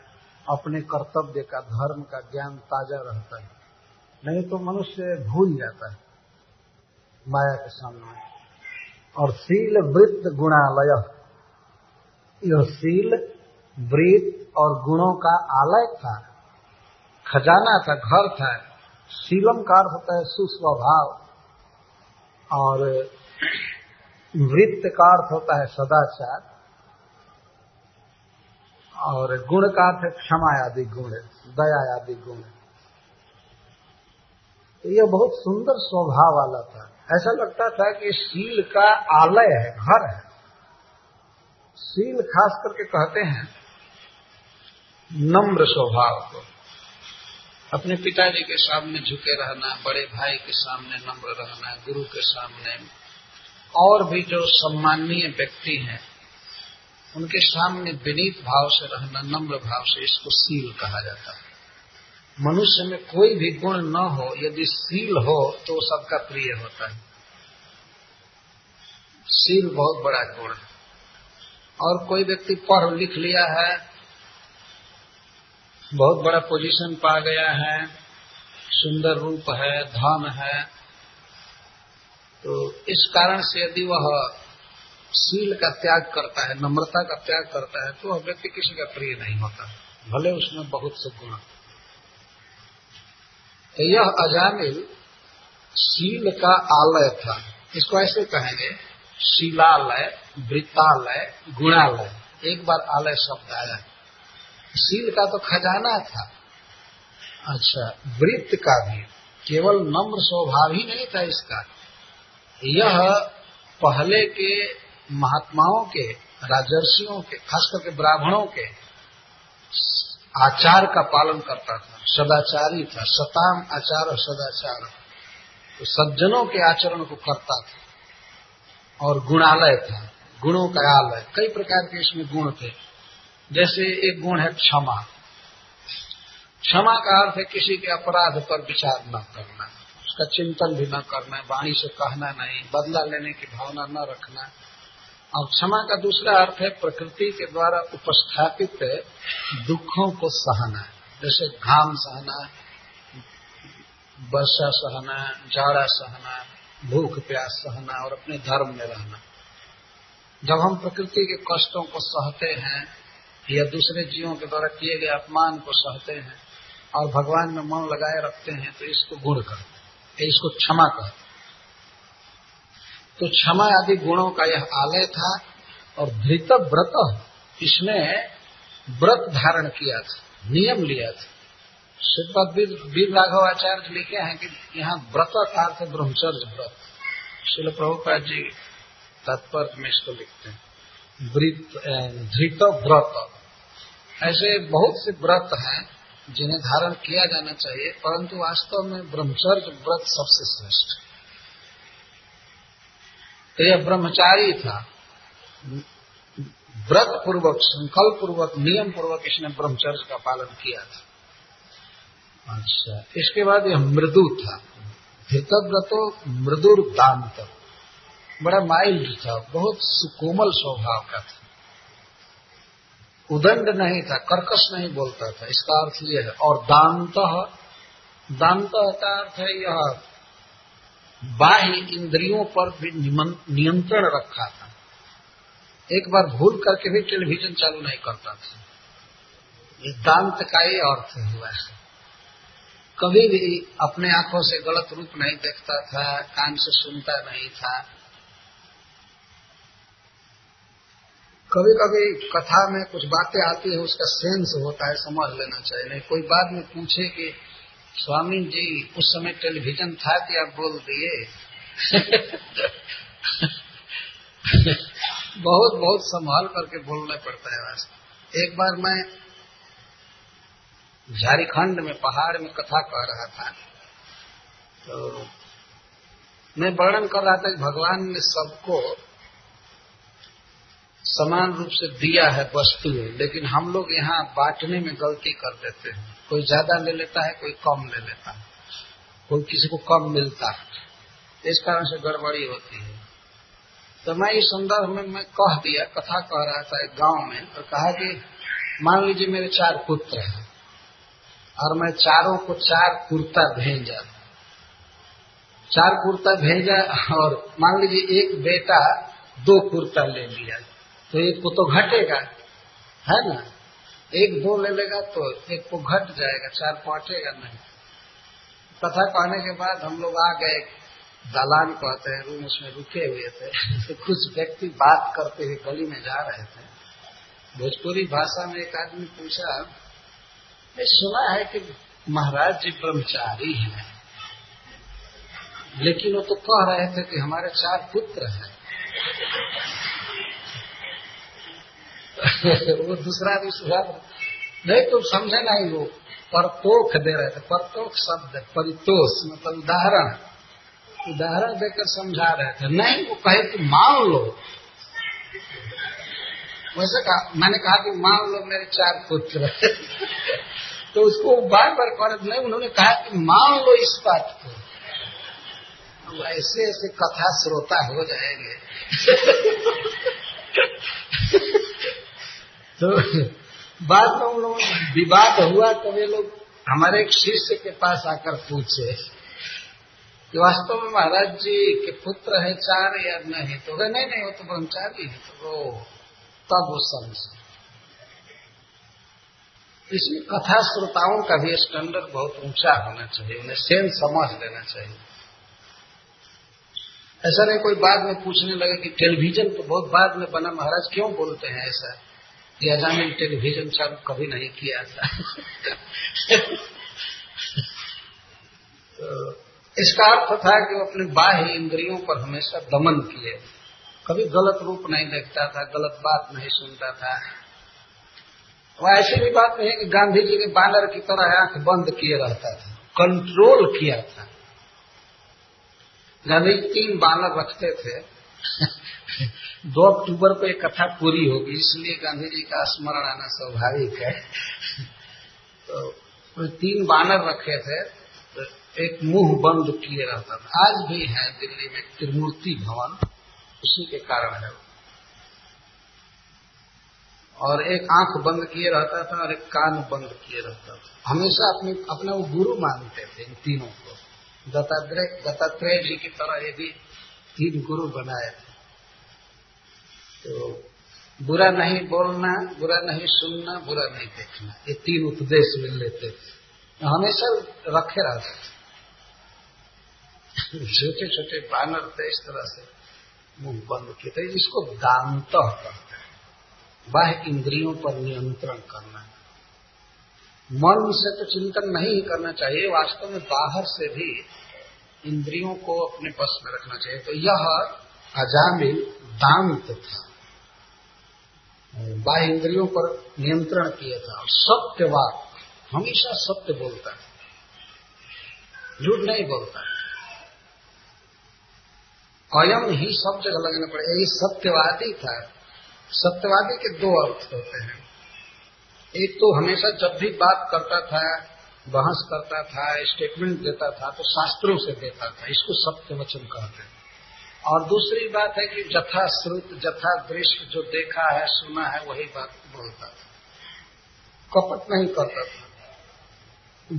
अपने कर्तव्य का, धर्म का ज्ञान ताजा रहता है, नहीं तो मनुष्य भूल जाता है माया के सामने। और शील वृत्त गुणालय, यह शील वृत्त और गुणों का आलय था, खजाना था, घर था। शीलम का अर्थ होता है सुस्वभाव, और वृत्त का अर्थ होता है सदाचार, और गुण का अर्थ है क्षमा आदि गुण, दया आदि गुण। तो यह बहुत सुंदर स्वभाव वाला था, ऐसा लगता था कि शील का आलय है, घर है। शील खास करके कहते हैं नम्र स्वभाव को, अपने पिताजी के सामने झुके रहना, बड़े भाई के सामने नम्र रहना, गुरु के सामने, और भी जो सम्माननीय व्यक्ति हैं उनके सामने विनीत भाव से रहना, नम्र भाव से, इसको शील कहा जाता है। मनुष्य में कोई भी गुण न हो, यदि शील हो तो सबका प्रिय होता है। शील बहुत बड़ा गुण है। और कोई व्यक्ति पढ़ लिख लिया है, बहुत बड़ा पोजीशन पा गया है, सुंदर रूप है, धन है, तो इस कारण से यदि वह शील का त्याग करता है, नम्रता का त्याग करता है, तो वह व्यक्ति किसी का प्रिय नहीं होता, भले उसमें बहुत से गुण। तो यह अजामिल शील का आलय था, इसको ऐसे कहेंगे शीलालय, वृत्तालय, गुणालय। एक बार आलय शब्द आया। शील का तो खजाना था, अच्छा, वृत्त का भी, केवल नम्र स्वभाव ही नहीं था इसका। यह पहले के महात्माओं के, राजर्षियों के, खास करके ब्राह्मणों के आचार का पालन करता था, सदाचारी था, सताम आचार और सदाचार, तो सज्जनों के आचरण को करता था। और गुणालय था, गुणों का आलय, कई प्रकार के इसमें गुण थे। जैसे एक गुण है क्षमा। क्षमा का अर्थ है किसी के अपराध पर विचार न करना, उसका चिंतन भी न करना, वाणी से कहना नहीं, बदला लेने की भावना न रखना। और क्षमा का दूसरा अर्थ है प्रकृति के द्वारा उपस्थापित दुखों को सहना, जैसे घाम सहना, वर्षा सहना, जाड़ा सहना, भूख प्यास सहना, और अपने धर्म में रहना। जब हम प्रकृति के कष्टों को सहते हैं या दूसरे जीवों के द्वारा किए गए अपमान को सहते हैं और भगवान में मन लगाए रखते हैं तो इसको गुण कहते हैं, इसको क्षमा कहते हैं। तो क्षमा आदि गुणों का यह आलय था और धृत व्रत, इसने व्रत धारण किया था, नियम लिया था। श्रीपद वीर राघव आचार्य लिखे हैं कि यहाँ व्रत का अर्थ ब्रह्मचर्य व्रत, श्रील प्रभुपाद जी तात्पर्य में इसको लिखते हैं। धृत व्रत, ऐसे बहुत से व्रत हैं जिन्हें धारण किया जाना चाहिए, परंतु वास्तव में ब्रह्मचर्य व्रत सबसे श्रेष्ठ है। तो यह ब्रह्मचारी था, व्रत पूर्वक, संकल्प पूर्वक, नियम पूर्वक इसने ब्रह्मचर्य का पालन किया था। अच्छा, इसके बाद यह मृदु था, धृतव्रतो मृदुर दांत, बड़ा माइल्ड था, बहुत सुकोमल स्वभाव का था, उदंड नहीं था, कर्कश नहीं बोलता था, इसका अर्थ यह है। और दांत, दांत का अर्थ है यह बाह्य इंद्रियों पर भी नियंत्रण रखा था, एक बार भूल करके भी टेलीविजन चालू नहीं करता था। ये दांत का ही अर्थ हुआ है। कभी भी अपने आंखों से गलत रूप नहीं देखता था, कान से सुनता नहीं था। कभी कभी कथा में कुछ बातें आती है, उसका सेंस होता है, समझ लेना चाहिए, नहीं कोई बाद में पूछे कि स्वामी जी उस समय टेलीविजन था कि आप बोल दिए। बहुत बहुत संभाल करके बोलना पड़ता है वास्तव। एक बार मैं झारखंड में पहाड़ में कथा कह रहा था, तो मैं वर्णन कर रहा था कि भगवान ने सबको समान रूप से दिया है वस्तुएं, लेकिन हम लोग यहाँ बांटने में गलती कर देते हैं, कोई ज्यादा ले लेता है, कोई कम ले लेता है, कोई किसी को कम मिलता है, इस कारण से गड़बड़ी होती है। तो मैं इस संदर्भ में मैं कह दिया, कथा कह रहा था एक गांव में, और कहा कि मान लीजिए मेरे चार पुत्र हैं और मैं चारों को चार कुर्ता भेजा, चार कुर्ता भेजा और मान लीजिए एक बेटा दो कुर्ता ले लिया, तो एक को तो घटेगा है ना, एक दो ले लेगा तो एक को घट जाएगा, चार पहुंचेगा नहीं। कथा कहने के बाद हम लोग आ गए, दालान कहते हैं रूम, उसमें रुके हुए थे। तो कुछ व्यक्ति बात करते हुए गली में जा रहे थे, भोजपुरी भाषा में एक आदमी पूछा, मैं सुना है कि महाराज जी ब्रह्मचारी हैं, लेकिन वो तो कह रहे थे कि हमारे चार पुत्र हैं। वो दूसरा भी सुधार नहीं, तुम समझे नहीं, वो परतोख दे रहे थे, परतोख शब्द परितोष मतलब उदाहरण, उदाहरण देकर समझा रहे थे। नहीं, वो कहे कि मान लो, वैसे कहा, मैंने कहा कि मान लो मेरे चार पुत्र। तो उसको बार बार कहते नहीं, उन्होंने कहा कि मान लो इस बात को। ऐसे ऐसे कथा श्रोता हो जाएंगे। तो बाद में उन लोगों में विवाद हुआ, तो वे लोग हमारे एक शिष्य के पास आकर पूछे कि वास्तव में महाराज जी के पुत्र है चार या नहीं, तो वे नहीं नहीं वो तो ब्रह्मचारी है। तो वो तब वो समझे। इसलिए कथा श्रोताओं का भी स्टैंडर्ड बहुत ऊंचा होना चाहिए, उन्हें सेंस समझ लेना चाहिए। ऐसा नहीं कोई बाद में पूछने लगे कि टेलीविजन तो बहुत बाद में बना महाराज, क्यों बोलते हैं ऐसा, अजामिल टेलीविजन चालू कभी नहीं किया था। तो इसका अर्थ था कि वो अपने बाह्य इंद्रियों पर हमेशा दमन किए, कभी गलत रूप नहीं देखता था, गलत बात नहीं सुनता था। वो ऐसी भी बात नहीं है कि गांधी जी ने बानर की तरह आंख बंद किए रहता था, कंट्रोल किया था। गांधी जी तीन बानर रखते थे। दो अक्टूबर को एक कथा पूरी होगी, इसलिए गांधी जी का स्मरण आना स्वाभाविक है। तो तीन बानर रखे थे, तो एक मुंह बंद किए रहता था। आज भी है दिल्ली में त्रिमूर्ति भवन, उसी के कारण है। और एक आंख बंद किए रहता था और एक कान बंद किए रहता था। हमेशा अपने अपना वो गुरु मानते थे इन तीनों को, दत्तात्रेय दत्तात्रेय जी की तरह ये भी तीन गुरु बनाए थे। तो बुरा नहीं बोलना, बुरा नहीं सुनना, बुरा नहीं देखना, ये तीन उपदेश मिल लेते थे। हमेशा रखे रहते थे। छोटे छोटे बानर थे, इस तरह से मुंह बंद किए थे, जिसको दांत कहते हैं। बाह्य इंद्रियों पर नियंत्रण करना, मन से तो चिंतन नहीं ही करना चाहिए, वास्तव में बाहर से भी इंद्रियों को अपने बस में रखना चाहिए। तो यह अजामिल दांत था, बाह्य इंद्रियों पर नियंत्रण किया था। सत्यवाद, हमेशा सत्य बोलता है, झूठ नहीं बोलता। अयम ही सब जगह लगना पड़ेगा, ये सत्यवादी था। सत्यवादी के दो अर्थ होते हैं। एक तो हमेशा जब भी बात करता था, बहस करता था, स्टेटमेंट देता था तो शास्त्रों से देता था, इसको सत्य वचन कहते हैं। और दूसरी बात है कि जथा श्रुत जथा दृश्य, जो देखा है सुना है वही बात बोलता था, कपट नहीं करता था,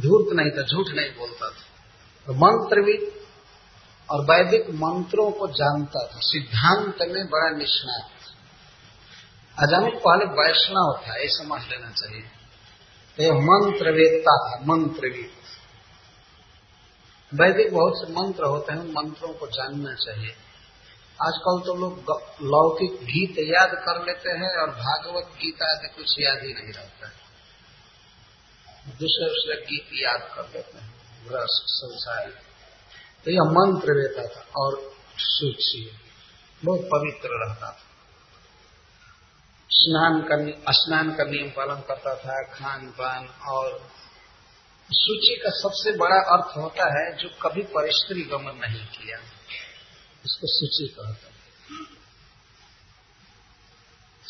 झूठ नहीं था, झूठ नहीं बोलता था। तो मंत्रविद और वैदिक मंत्रों को जानता था, सिद्धांत में बड़ा निष्णात था। अजामिल पहले वैष्णव था, ये समझ लेना चाहिए। तो मंत्रवेदता था, मंत्रविद। वैदिक बहुत से मंत्र होते हैं, उन मंत्रों को जानना चाहिए। आजकल तो लोग लौकिक गीत याद कर लेते हैं और भागवत गीता से कुछ याद ही नहीं रहता है, दूसरे दूसरे गीत याद कर लेते हैं, रस संसारी। तो यह मंत्र रहता था और सूची बहुत पवित्र रहता था। स्नान का स्नान का नियम पालन करता था, खान पान। और सूची का सबसे बड़ा अर्थ होता है जो कभी परिस्त्री गमन नहीं किया, इसको सूची कहते हैं।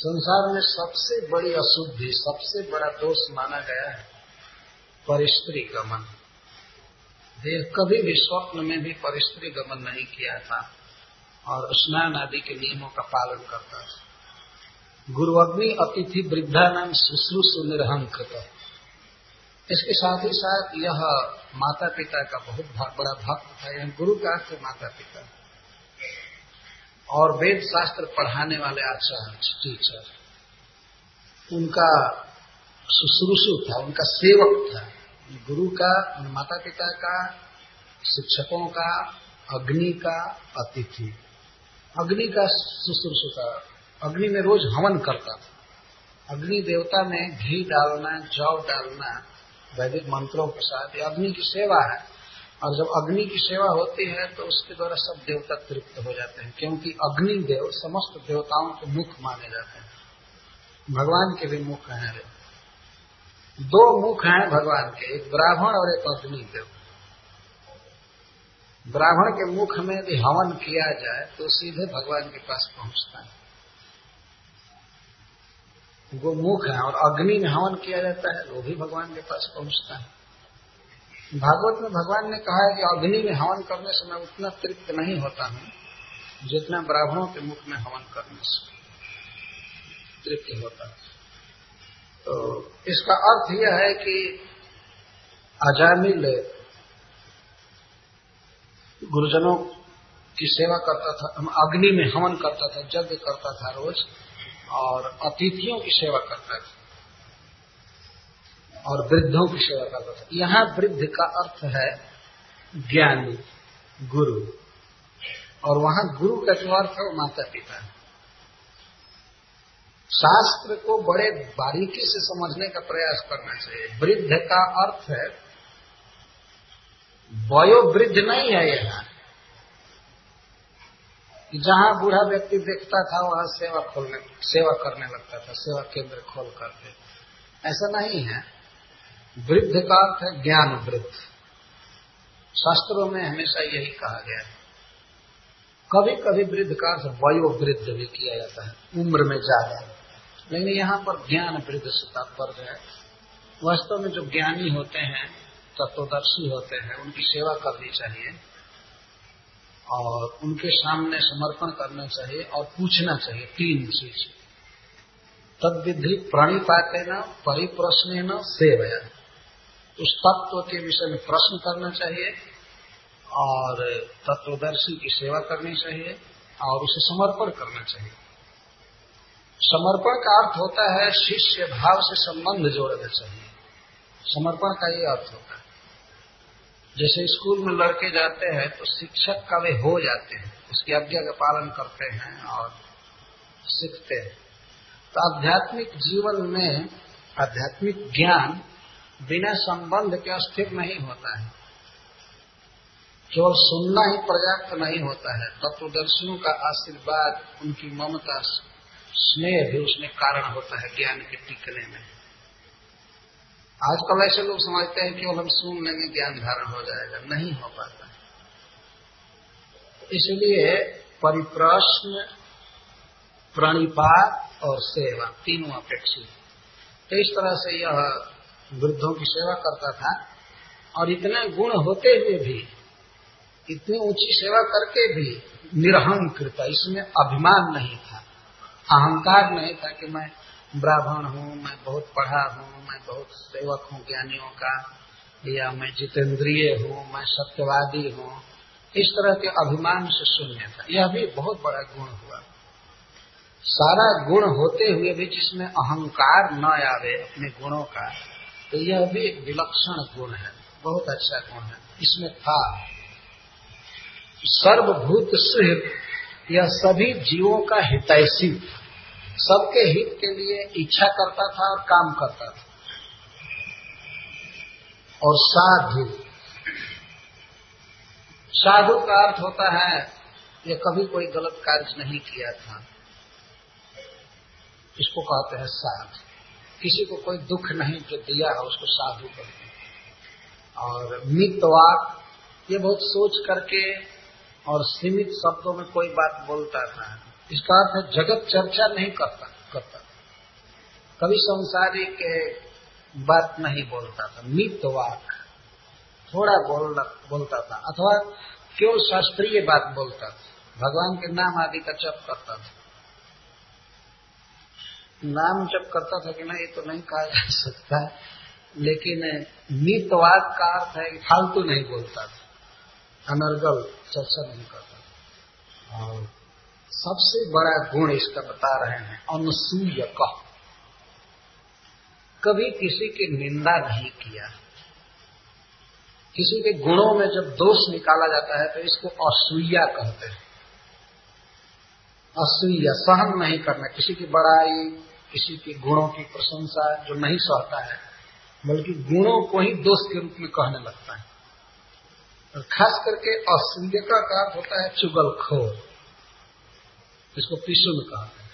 संसार में सबसे बड़ी अशुद्धि, सबसे बड़ा दोष माना गया है परिस्त्री गमन। देव कभी भी स्वप्न में भी परिस्त्री गमन नहीं किया था और स्नान आदि के नियमों का पालन करता था। गुरुअग्नि अतिथि वृद्धा नाम शुश्रूषु निरहंकृत, इसके साथ ही साथ यह माता पिता का बहुत बड़ा भक्त था। यह गुरु का अर्थ माता पिता और वेद शास्त्र पढ़ाने वाले आचार्य टीचर, उनका शुश्रूषु था, उनका सेवक था। गुरु का, माता पिता का, शिक्षकों का, अग्नि का, अतिथि। अग्नि का शुश्रूषु था, अग्नि में रोज हवन करता था। अग्नि देवता में घी डालना, जौ डालना वैदिक मंत्रों के साथ अग्नि की सेवा है। और जब अग्नि की सेवा होती है तो उसके द्वारा सब देवता तृप्त हो जाते हैं, क्योंकि अग्नि देव समस्त देवताओं के मुख माने जाते हैं। भगवान के भी मुख हैं, दो मुख हैं भगवान के, एक ब्राह्मण और एक अग्नि देव। ब्राह्मण के मुख में यदि हवन किया जाए तो सीधे भगवान के पास पहुंचता है, वो मुख है। और अग्नि में हवन किया जाता है, वो भी भगवान के पास पहुंचता है। भागवत में भगवान ने कहा है कि अग्नि में हवन करने से मैं उतना तृप्त नहीं होता हूं जितना ब्राह्मणों के मुख में हवन करने से तृप्त होता है। तो इसका अर्थ यह है कि अजामिल गुरुजनों की सेवा करता था, अग्नि में हवन करता था, यज्ञ करता था रोज, और अतिथियों की सेवा करता था और वृद्धों की सेवा करता था। यहाँ वृद्ध का अर्थ है ज्ञानी गुरु, और वहां गुरु का जो अर्थ है वो माता पिता है। शास्त्र को बड़े बारीकी से समझने का प्रयास करना चाहिए। वृद्ध का अर्थ है वयोवृद्ध नहीं है यहाँ, जहाँ बूढ़ा व्यक्ति देखता था वहाँ सेवा खोलने सेवा करने लगता था, सेवा केंद्र खोल करके, ऐसा नहीं है। वृद्ध का अर्थ है ज्ञान वृद्ध, शास्त्रों में हमेशा यही कहा गया है। कभी कभी वृद्ध का अर्थ वयोवृद्ध भी किया जाता है, उम्र में ज्यादा, लेकिन यहाँ पर ज्ञान वृद्ध से तात्पर्य है वास्तव में जो ज्ञानी होते हैं, तत्वदर्शी होते हैं, उनकी सेवा करनी चाहिए और उनके सामने समर्पण करना चाहिए और पूछना चाहिए तीन चीज। तद विधि प्रणिपातेन परिप्रश्नेन सेवया, उस तत्व के विषय में प्रश्न करना चाहिए और तत्वदर्शी की सेवा करनी चाहिए और उसे समर्पण करना चाहिए। समर्पण का अर्थ होता है शिष्य भाव से संबंध जोड़ना चाहिए, समर्पण का ये अर्थ होता है। जैसे स्कूल में लड़के जाते हैं तो शिक्षक का वे हो जाते हैं, उसकी आज्ञा का पालन करते हैं और सीखते हैं। तो आध्यात्मिक जीवन में आध्यात्मिक ज्ञान बिना संबंध के अस्थिर नहीं होता है, केवल सुनना ही पर्याप्त नहीं होता है। तत्वदर्शियों का आशीर्वाद, उनकी ममता, स्नेह भी उसमें कारण होता है ज्ञान के टिकने में। आजकल ऐसे लोग समझते हैं केवल हम सुन लेंगे ज्ञान धारण हो जाएगा, नहीं हो पाता है। इसलिए परिप्रश्न, प्रणिपात और सेवा तीनों अपेक्षित। तो इस तरह से यह वृद्धों की सेवा करता था और इतने गुण होते हुए भी, इतनी ऊंची सेवा करके भी निरहंकृत, इसमें अभिमान नहीं था, अहंकार नहीं था कि मैं ब्राह्मण हूँ, मैं बहुत पढ़ा हूँ, मैं बहुत सेवक हूँ ज्ञानियों का, या मैं जितेंद्रिय हूँ, मैं सत्यवादी हूँ। इस तरह के अभिमान से शून्य था, यह भी बहुत बड़ा गुण हुआ। सारा गुण होते हुए भी जिसमें अहंकार न आवे अपने गुणों का, तो यह भी एक विलक्षण गुण है, बहुत अच्छा गुण है। इसमें था सर्वभूत सिद्ध, यह सभी जीवों का हितैषी, सबके हित के लिए इच्छा करता था और काम करता था। और साधु, साधु का अर्थ होता है ये कभी कोई गलत कार्य नहीं किया था, इसको कहते हैं साधु। किसी को कोई दुख नहीं जो दिया है उसको साधु कहते हैं। और मितवाक, ये बहुत सोच करके और सीमित शब्दों में कोई बात बोलता था, इसका अर्थ है जगत चर्चा नहीं करता करता कभी संसारी के बात नहीं बोलता था, मितवाक थोड़ा बोलना बोलता था, अथवा केवल शास्त्रीय बात बोलता था, भगवान के नाम आदि का जप करता था। नाम जप करता था कि नहीं ये तो नहीं कहा जा सकता, लेकिन मितवाक का अर्थ है फालतू नहीं बोलता था, अनर्गल चर्चा नहीं करता। और सबसे बड़ा गुण इसका बता रहे हैं अनसूयक, कभी किसी की निंदा नहीं किया। किसी के गुणों में जब दोष निकाला जाता है तो इसको असूया कहते हैं। असूया सहन नहीं करना, किसी की बड़ाई, किसी के गुणों की प्रशंसा जो नहीं सहता है, बल्कि गुणों को ही दोष के रूप में कहने लगता है। और खास करके असूयक का अर्थ होता है चुगलखोर, इसको पिशुन कहते हैं।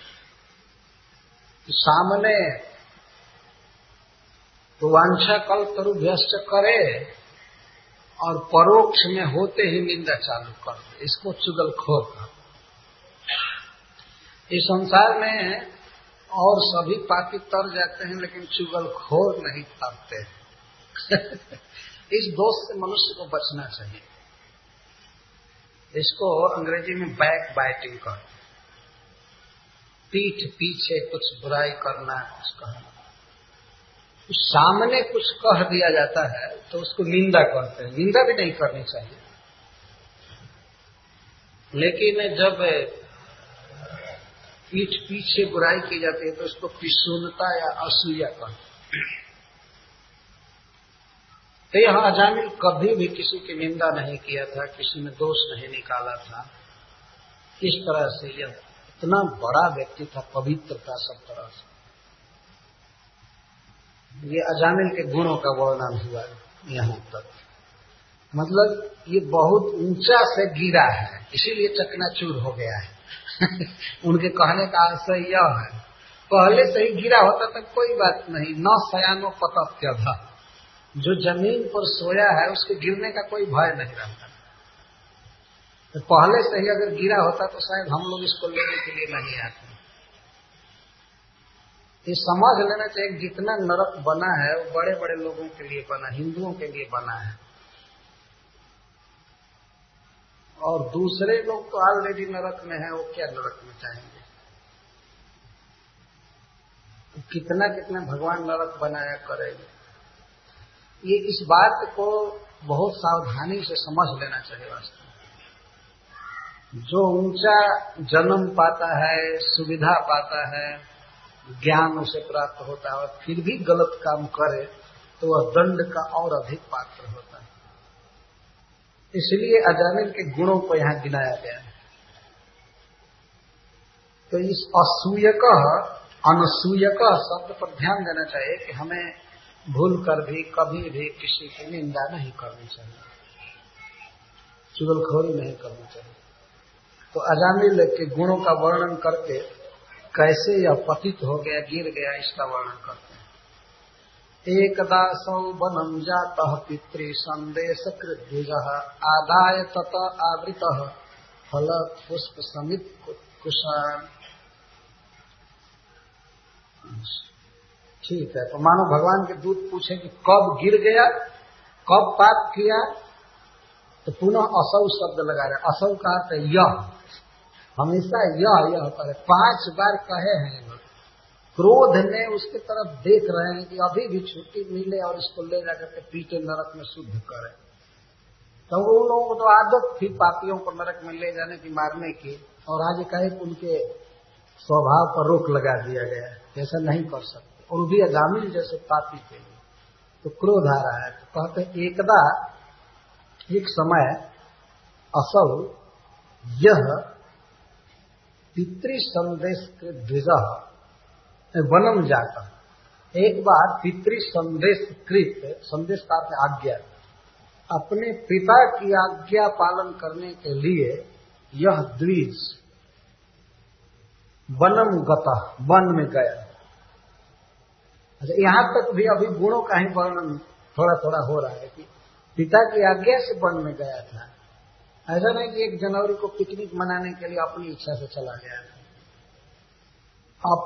तो सामने तो वांछा कल तरु व्यस्त करे और परोक्ष में होते ही निंदा चालू कर दे, इसको चुगलखोर कहते। इस संसार में और सभी पापी तर जाते हैं लेकिन चुगलखोर नहीं तरते इस दोष से मनुष्य को बचना चाहिए। इसको अंग्रेजी में बैक बाइटिंग कहते, पीठ पीछे कुछ बुराई करना, कुछ कहना। सामने कुछ कह दिया जाता है तो उसको निंदा करते हैं, निंदा भी नहीं करनी चाहिए। लेकिन जब पीठ पीछे बुराई की जाती है तो उसको पिशूनता या असूया कहते हैं। तो यह अजामिल कभी भी किसी की निंदा नहीं किया था, किसी में दोष नहीं निकाला था। इस तरह से यह इतना बड़ा व्यक्ति था, पवित्र था सब तरह से। ये अजामिल के गुणों का वर्णन हुआ यहाँ तक, मतलब ये बहुत ऊंचा से गिरा है, इसीलिए चकनाचूर हो गया है उनके कहने का आशय यह है। पहले से ही गिरा होता तो कोई बात नहीं, न सयानो पतत्य था, जो जमीन पर सोया है उसके गिरने का कोई भय नहीं रहता। तो पहले से ही अगर गिरा होता तो शायद हम लोग इसको लेने के लिए नहीं आते। ये समझ लेना चाहिए जितना नरक बना है वो बड़े बड़े लोगों के लिए बना, हिंदुओं के लिए बना है, और दूसरे लोग तो ऑलरेडी नरक में है, वो क्या नरक में चाहेंगे। तो कितना कितना भगवान नरक बनाया करेंगे। ये इस बात को बहुत सावधानी से समझ लेना चाहिए। वास्तव जो ऊंचा जन्म पाता है, सुविधा पाता है, ज्ञान उसे प्राप्त होता है और फिर भी गलत काम करे तो वह दंड का और अधिक पात्र होता है। इसलिए अजामिल के गुणों को यहाँ गिनाया गया है। तो इस असूयक अनसूयक शब्द पर ध्यान देना चाहिए कि हमें भूल कर भी कभी भी किसी की निंदा नहीं करनी चाहिए, चुगलखोरी नहीं करनी चाहिए। तो अजामिल के गुणों का वर्णन करके कैसे यह पतित हो गया, गिर गया, इसका वर्णन करते हैं। एकदा सौ बनम जातः पितृ संदेश कृद्विजः आदाय तत आवृतः फल पुष्प समित कुशान। ठीक है, तो मानो भगवान के दूत पूछे कि कब गिर गया, कब पाप किया, तो पुनः असौ शब्द लगा रहे। असौ का अर्थ है यह, हमेशा यह यह करे, पांच बार कहे हैं। क्रोध में उसके तरफ देख रहे हैं कि अभी भी छुट्टी मिले और इसको ले जाकर के पीटे, नरक में शुद्ध करे। तो उन लोगों को तो आदत थी पापियों को नरक में ले जाने की, मारने की, और आज कहे उनके स्वभाव पर रोक लगा दिया गया, जैसा नहीं कर सकते, और भी अजामिल जैसे पापी थे। तो क्रोध आ रहा है, तो कहते एकदा एक समय असौ यह पितृ संदेश कृत वनम जाता, एक बार पितृ संदेश कृत, संदेश का आज्ञा, अपने पिता की आज्ञा पालन करने के लिए यह द्विज वनम गता, वन में गया। अच्छा, यहाँ तक भी अभी गुणों का ही वर्णन थोड़ा थोड़ा हो रहा है कि पिता की आज्ञा से वन में गया था। ऐसा नहीं कि एक जनवरी को पिकनिक मनाने के लिए अपनी इच्छा से चला गया था। अब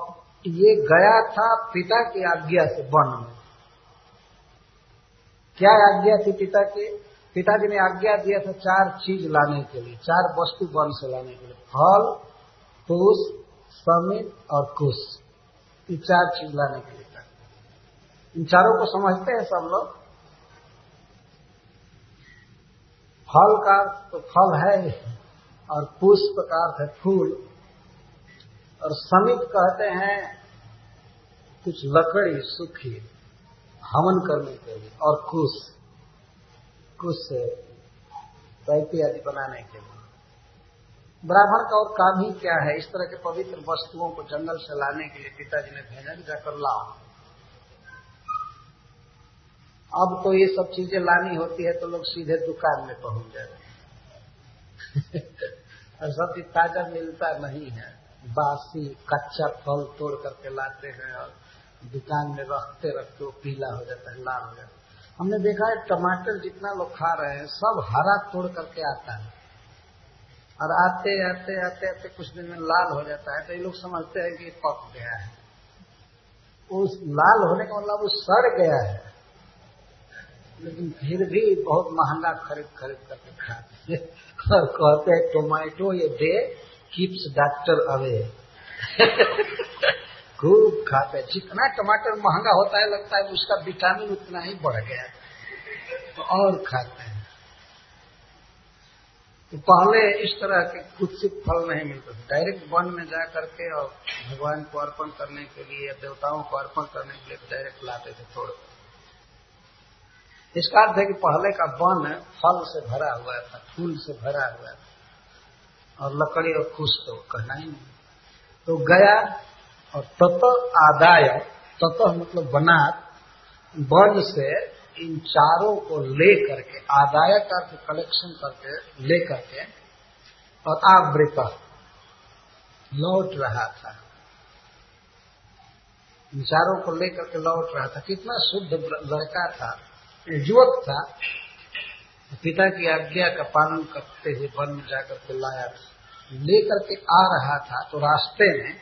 ये गया था पिता की आज्ञा से वन में। क्या आज्ञा थी पिता की? पिताजी ने आज्ञा दिया था चार चीज लाने के लिए, चार वस्तु वन से लाने के लिए, फल, पुष्प, समित और कुश, ये चार चीज लाने के लिए था। इन चारों को समझते हैं सब लोग। फल का तो फल है, और पुष्प का अर्थ है फूल, और समित कहते हैं कुछ लकड़ी सूखी हवन करने के लिए, और कुश कुश से पैती आदि बनाने के लिए। ब्राह्मण का और काम ही क्या है, इस तरह के पवित्र वस्तुओं को जंगल से लाने के लिए पिताजी ने भेजा कि जाकर लाओ। अब तो ये सब चीजें लानी होती है तो लोग सीधे दुकान में पहुंच जाते हैं और सब चीज ताजा मिलता नहीं है, बासी कच्चा फल तोड़ करके लाते हैं और दुकान में रखते रखते वो पीला हो जाता है, लाल हो जाता है। हमने देखा है टमाटर जितना लोग खा रहे हैं सब हरा तोड़ करके आता है, और आते आते आते आते कुछ दिन में लाल हो जाता है। तो ये लोग समझते हैं कि पक गया है, उस लाल होने का मतलब वो सड़ गया है, लेकिन फिर भी बहुत महंगा खरीद खरीद करके खाते हैं और कहते हैं टोमेटो ये डे कीप्स डॉक्टर अवे खूब खाते हैं। जितना टमाटर महंगा होता है लगता है उसका विटामिन उतना ही बढ़ गया, तो और खाते हैं। तो पहले इस तरह के कुछ से फल नहीं मिलते, डायरेक्ट वन में जा करके और भगवान को अर्पण करने के लिए, देवताओं को अर्पण करने के लिए डायरेक्ट लाते थे थोड़े। इसका अर्थ है कि पहले का वन फल से भरा हुआ था, फूल से भरा हुआ था, और लकड़ी और कुश तो कहना ही नहीं। तो गया और तत आदाय, तत मतलब बनात, वन से इन चारों को ले करके, आदाय का अर्थ कलेक्शन करके ले करके, और आवृत लौट रहा था, इन चारों को ले करके लौट रहा था। कितना शुद्ध लड़का था, युवक था, पिता की आज्ञा का पालन करते हुए वन में जाकर के लाया था, लेकर के आ रहा था। तो रास्ते में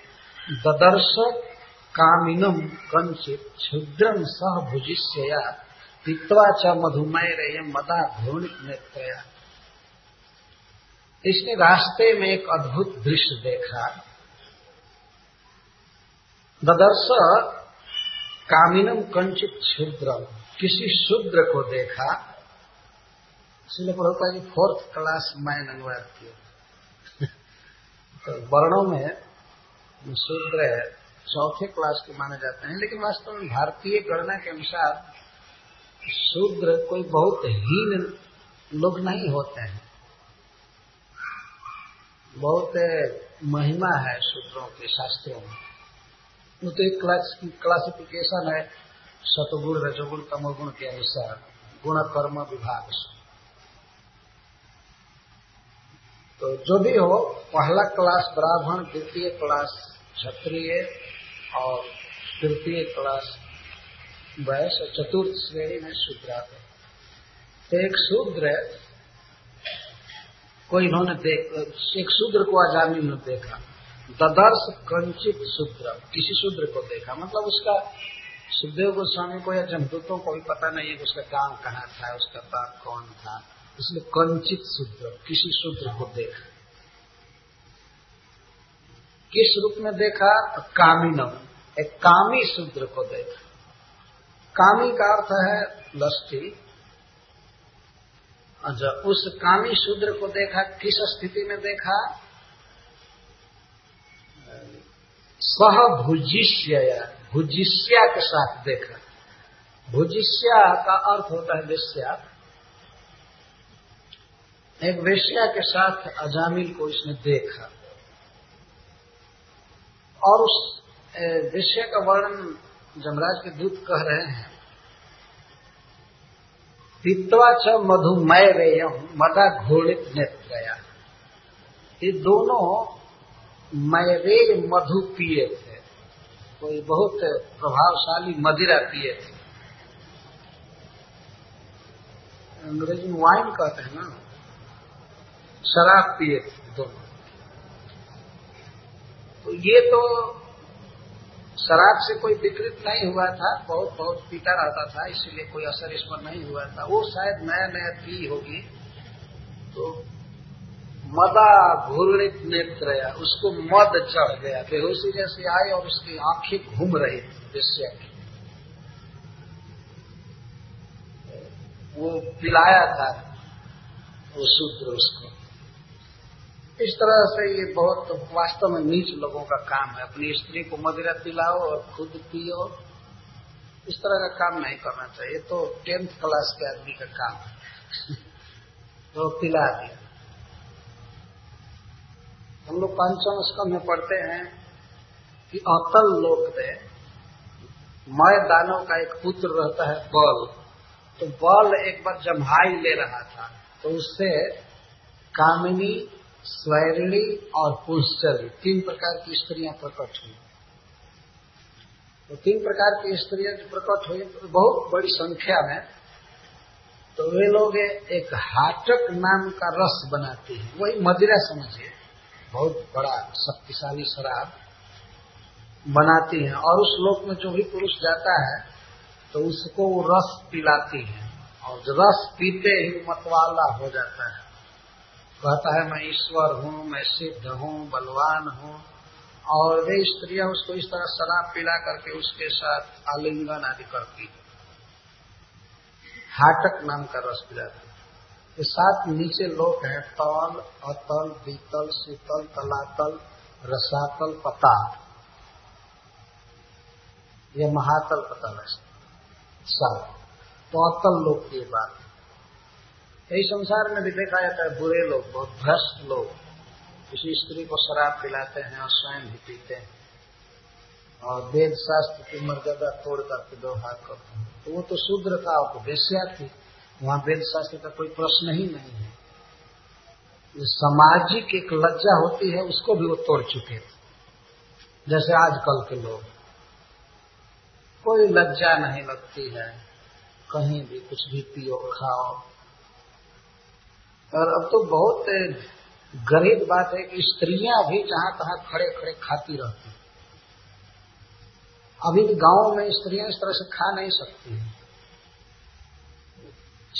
ददर्श कामिनम कंचित क्षुद्रम सह भुजिष्यया पीत्वा च मधुमैरेय मदा घृणित नेत्रया। इसने रास्ते में एक अद्भुत दृश्य देखा। ददर्श कामिनम कंचित क्षुद्रम, किसी शूद्र को देखा, इसलिए Prabhupada ji fourth class man अनुवाद किया। तो वर्णों में शूद्र चौथे क्लास के माने जाते हैं, लेकिन वास्तव में भारतीय गणना के अनुसार शूद्र कोई बहुत हीन लोग नहीं होते हैं, बहुत महिमा है शूद्रों के शास्त्रों में। वो तो एक क्लास क्लासिफिकेशन है सतगुण रजोगुण तमोगुण के अनुसार गुण कर्म विभाग से। तो जो भी हो, पहला क्लास ब्राह्मण, द्वितीय क्लास क्षत्रिय और तृतीय क्लास वैश्य, चतुर्थ श्रेणी में शूद्र आते। तो एक शूद्र को इन्होंने देख एक शूद्र को अजामिल ने देखा, ददर्श कंचित शूद्र, किसी शूद्र को देखा, मतलब उसका सुखदेव गोस्वामी को या जमदूतों को भी पता नहीं है कि उसका काम कहाँ था, उसका बाप कौन था, इसलिए कंचित शूद्र, किसी शूद्र को देखा। किस रूप में देखा? कामिनम, एक कामी शूद्र को देखा। कामी का अर्थ है लस्टी। अच्छा, उस कामी शूद्र को देखा, किस स्थिति में देखा? सह भुजिष्या, भुजिष्या के साथ देखा। भुजिष्या का अर्थ होता है वेश्या। एक वेश्या के साथ अजामिल को इसने देखा, और उस वेश्या का वर्णन जमराज के दूत कह रहे हैं, पीतवा च मधुमय रेयम मदा घोड़ित नेत्रया। ये दोनों मैरे मधु पिए थे, कोई बहुत प्रभावशाली मदिरा पिए थे। अंग्रेजी में वाइन कहते हैं ना, शराब पिए थे दोनों। तो ये तो शराब से कोई विकृत नहीं हुआ था, बहुत बहुत पीता रहता था, इसलिए कोई असर इस पर नहीं हुआ था। वो शायद नया नया पी होगी। तो मदा घूर्णित नेत्र, उसको मद चढ़ गया, बेहोशी जैसे आई और उसकी आंखें घूम रही थी वेश्या की। वो पिलाया था वो शूद्र उसको। इस तरह से ये बहुत वास्तव में नीच लोगों का काम है, अपनी स्त्री को मदिरा पिलाओ और खुद पियो। इस तरह का काम नहीं करना चाहिए। तो टेंथ क्लास के आदमी का काम है। तो पिला दिया। हम लोग पंचम स्कंध में पढ़ते हैं कि अतल लोक में मय दानव का एक पुत्र रहता है बल। तो बल एक बार जम्हाई ले रहा था, तो उससे कामिनी, स्वैरिणी और पुंश्चरी तीन प्रकार की स्त्रियां प्रकट हुई। तो तीन प्रकार की स्त्रियां जो प्रकट हुई तो बहुत बड़ी संख्या में, तो वे लोग एक हाटक नाम का रस बनाती हैं, वही मदिरा समझिए, बहुत बड़ा शक्तिशाली शराब बनाती है। और उस लोक में जो भी पुरुष जाता है तो उसको वो रस पिलाती है, और रस पीते ही मतवाला हो जाता है, कहता है मैं ईश्वर हूँ, मैं सिद्ध हूँ, बलवान हूँ। और वे स्त्रियां उसको इस तरह शराब पिला करके उसके साथ आलिंगन आदि करती, हाटक नाम का रस पिलाती। ये सात नीचे लोक है, तौल, अतल, बीतल, शीतल, तलातल, रसातल, पताल, ये महातल पताल है सात। तो अतल लोक की बात यही संसार में भी देखा जाता है। बुरे लोग, बहुत भ्रष्ट लोग, किसी स्त्री को शराब पिलाते हैं और स्वयं भी पीते हैं, और वेद शास्त्र की मर्यादा तोड़ करके व्यवहार करते हैं। तो वो तो शूद्र था, वो वेश्या थी, वहाँ वेद शास्त्र का कोई प्रश्न ही नहीं है। सामाजिक एक लज्जा होती है, उसको भी वो तोड़ चुके थे। जैसे आजकल के लोग, कोई लज्जा नहीं लगती है, कहीं भी कुछ भी पियो खाओ। और अब तो बहुत गरीब बात है कि स्त्रियां भी जहाँ तहाँ खड़े खड़े खाती रहती हैं। अभी भी गाँव में स्त्रियां इस तरह से खा नहीं सकती हैं,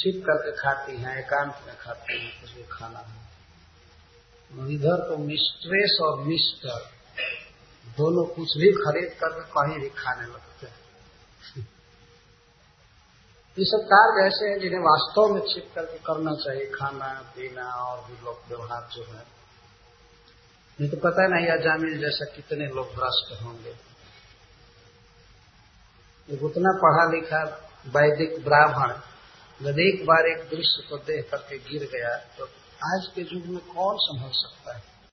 छिप करके खाती हैं, एकांत में खाती हैं, कुछ भी खाना है। इधर तो मिस्ट्रेस और मिस्टर दोनों कुछ भी खरीद करके कहीं भी खाने लगते हैं। ये सब कार्य ऐसे हैं जिन्हें वास्तव में छिप करके करना चाहिए, खाना पीना और भी लोग व्यवहार जो है। नहीं तो पता नहीं अजामिल जैसा कितने लोग भ्रष्ट होंगे, उतना पढ़ा लिखा वैदिक ब्राह्मण जब एक बार एक दृश्य को देख करके गिर गया तो आज के युग में कौन संभल सकता है।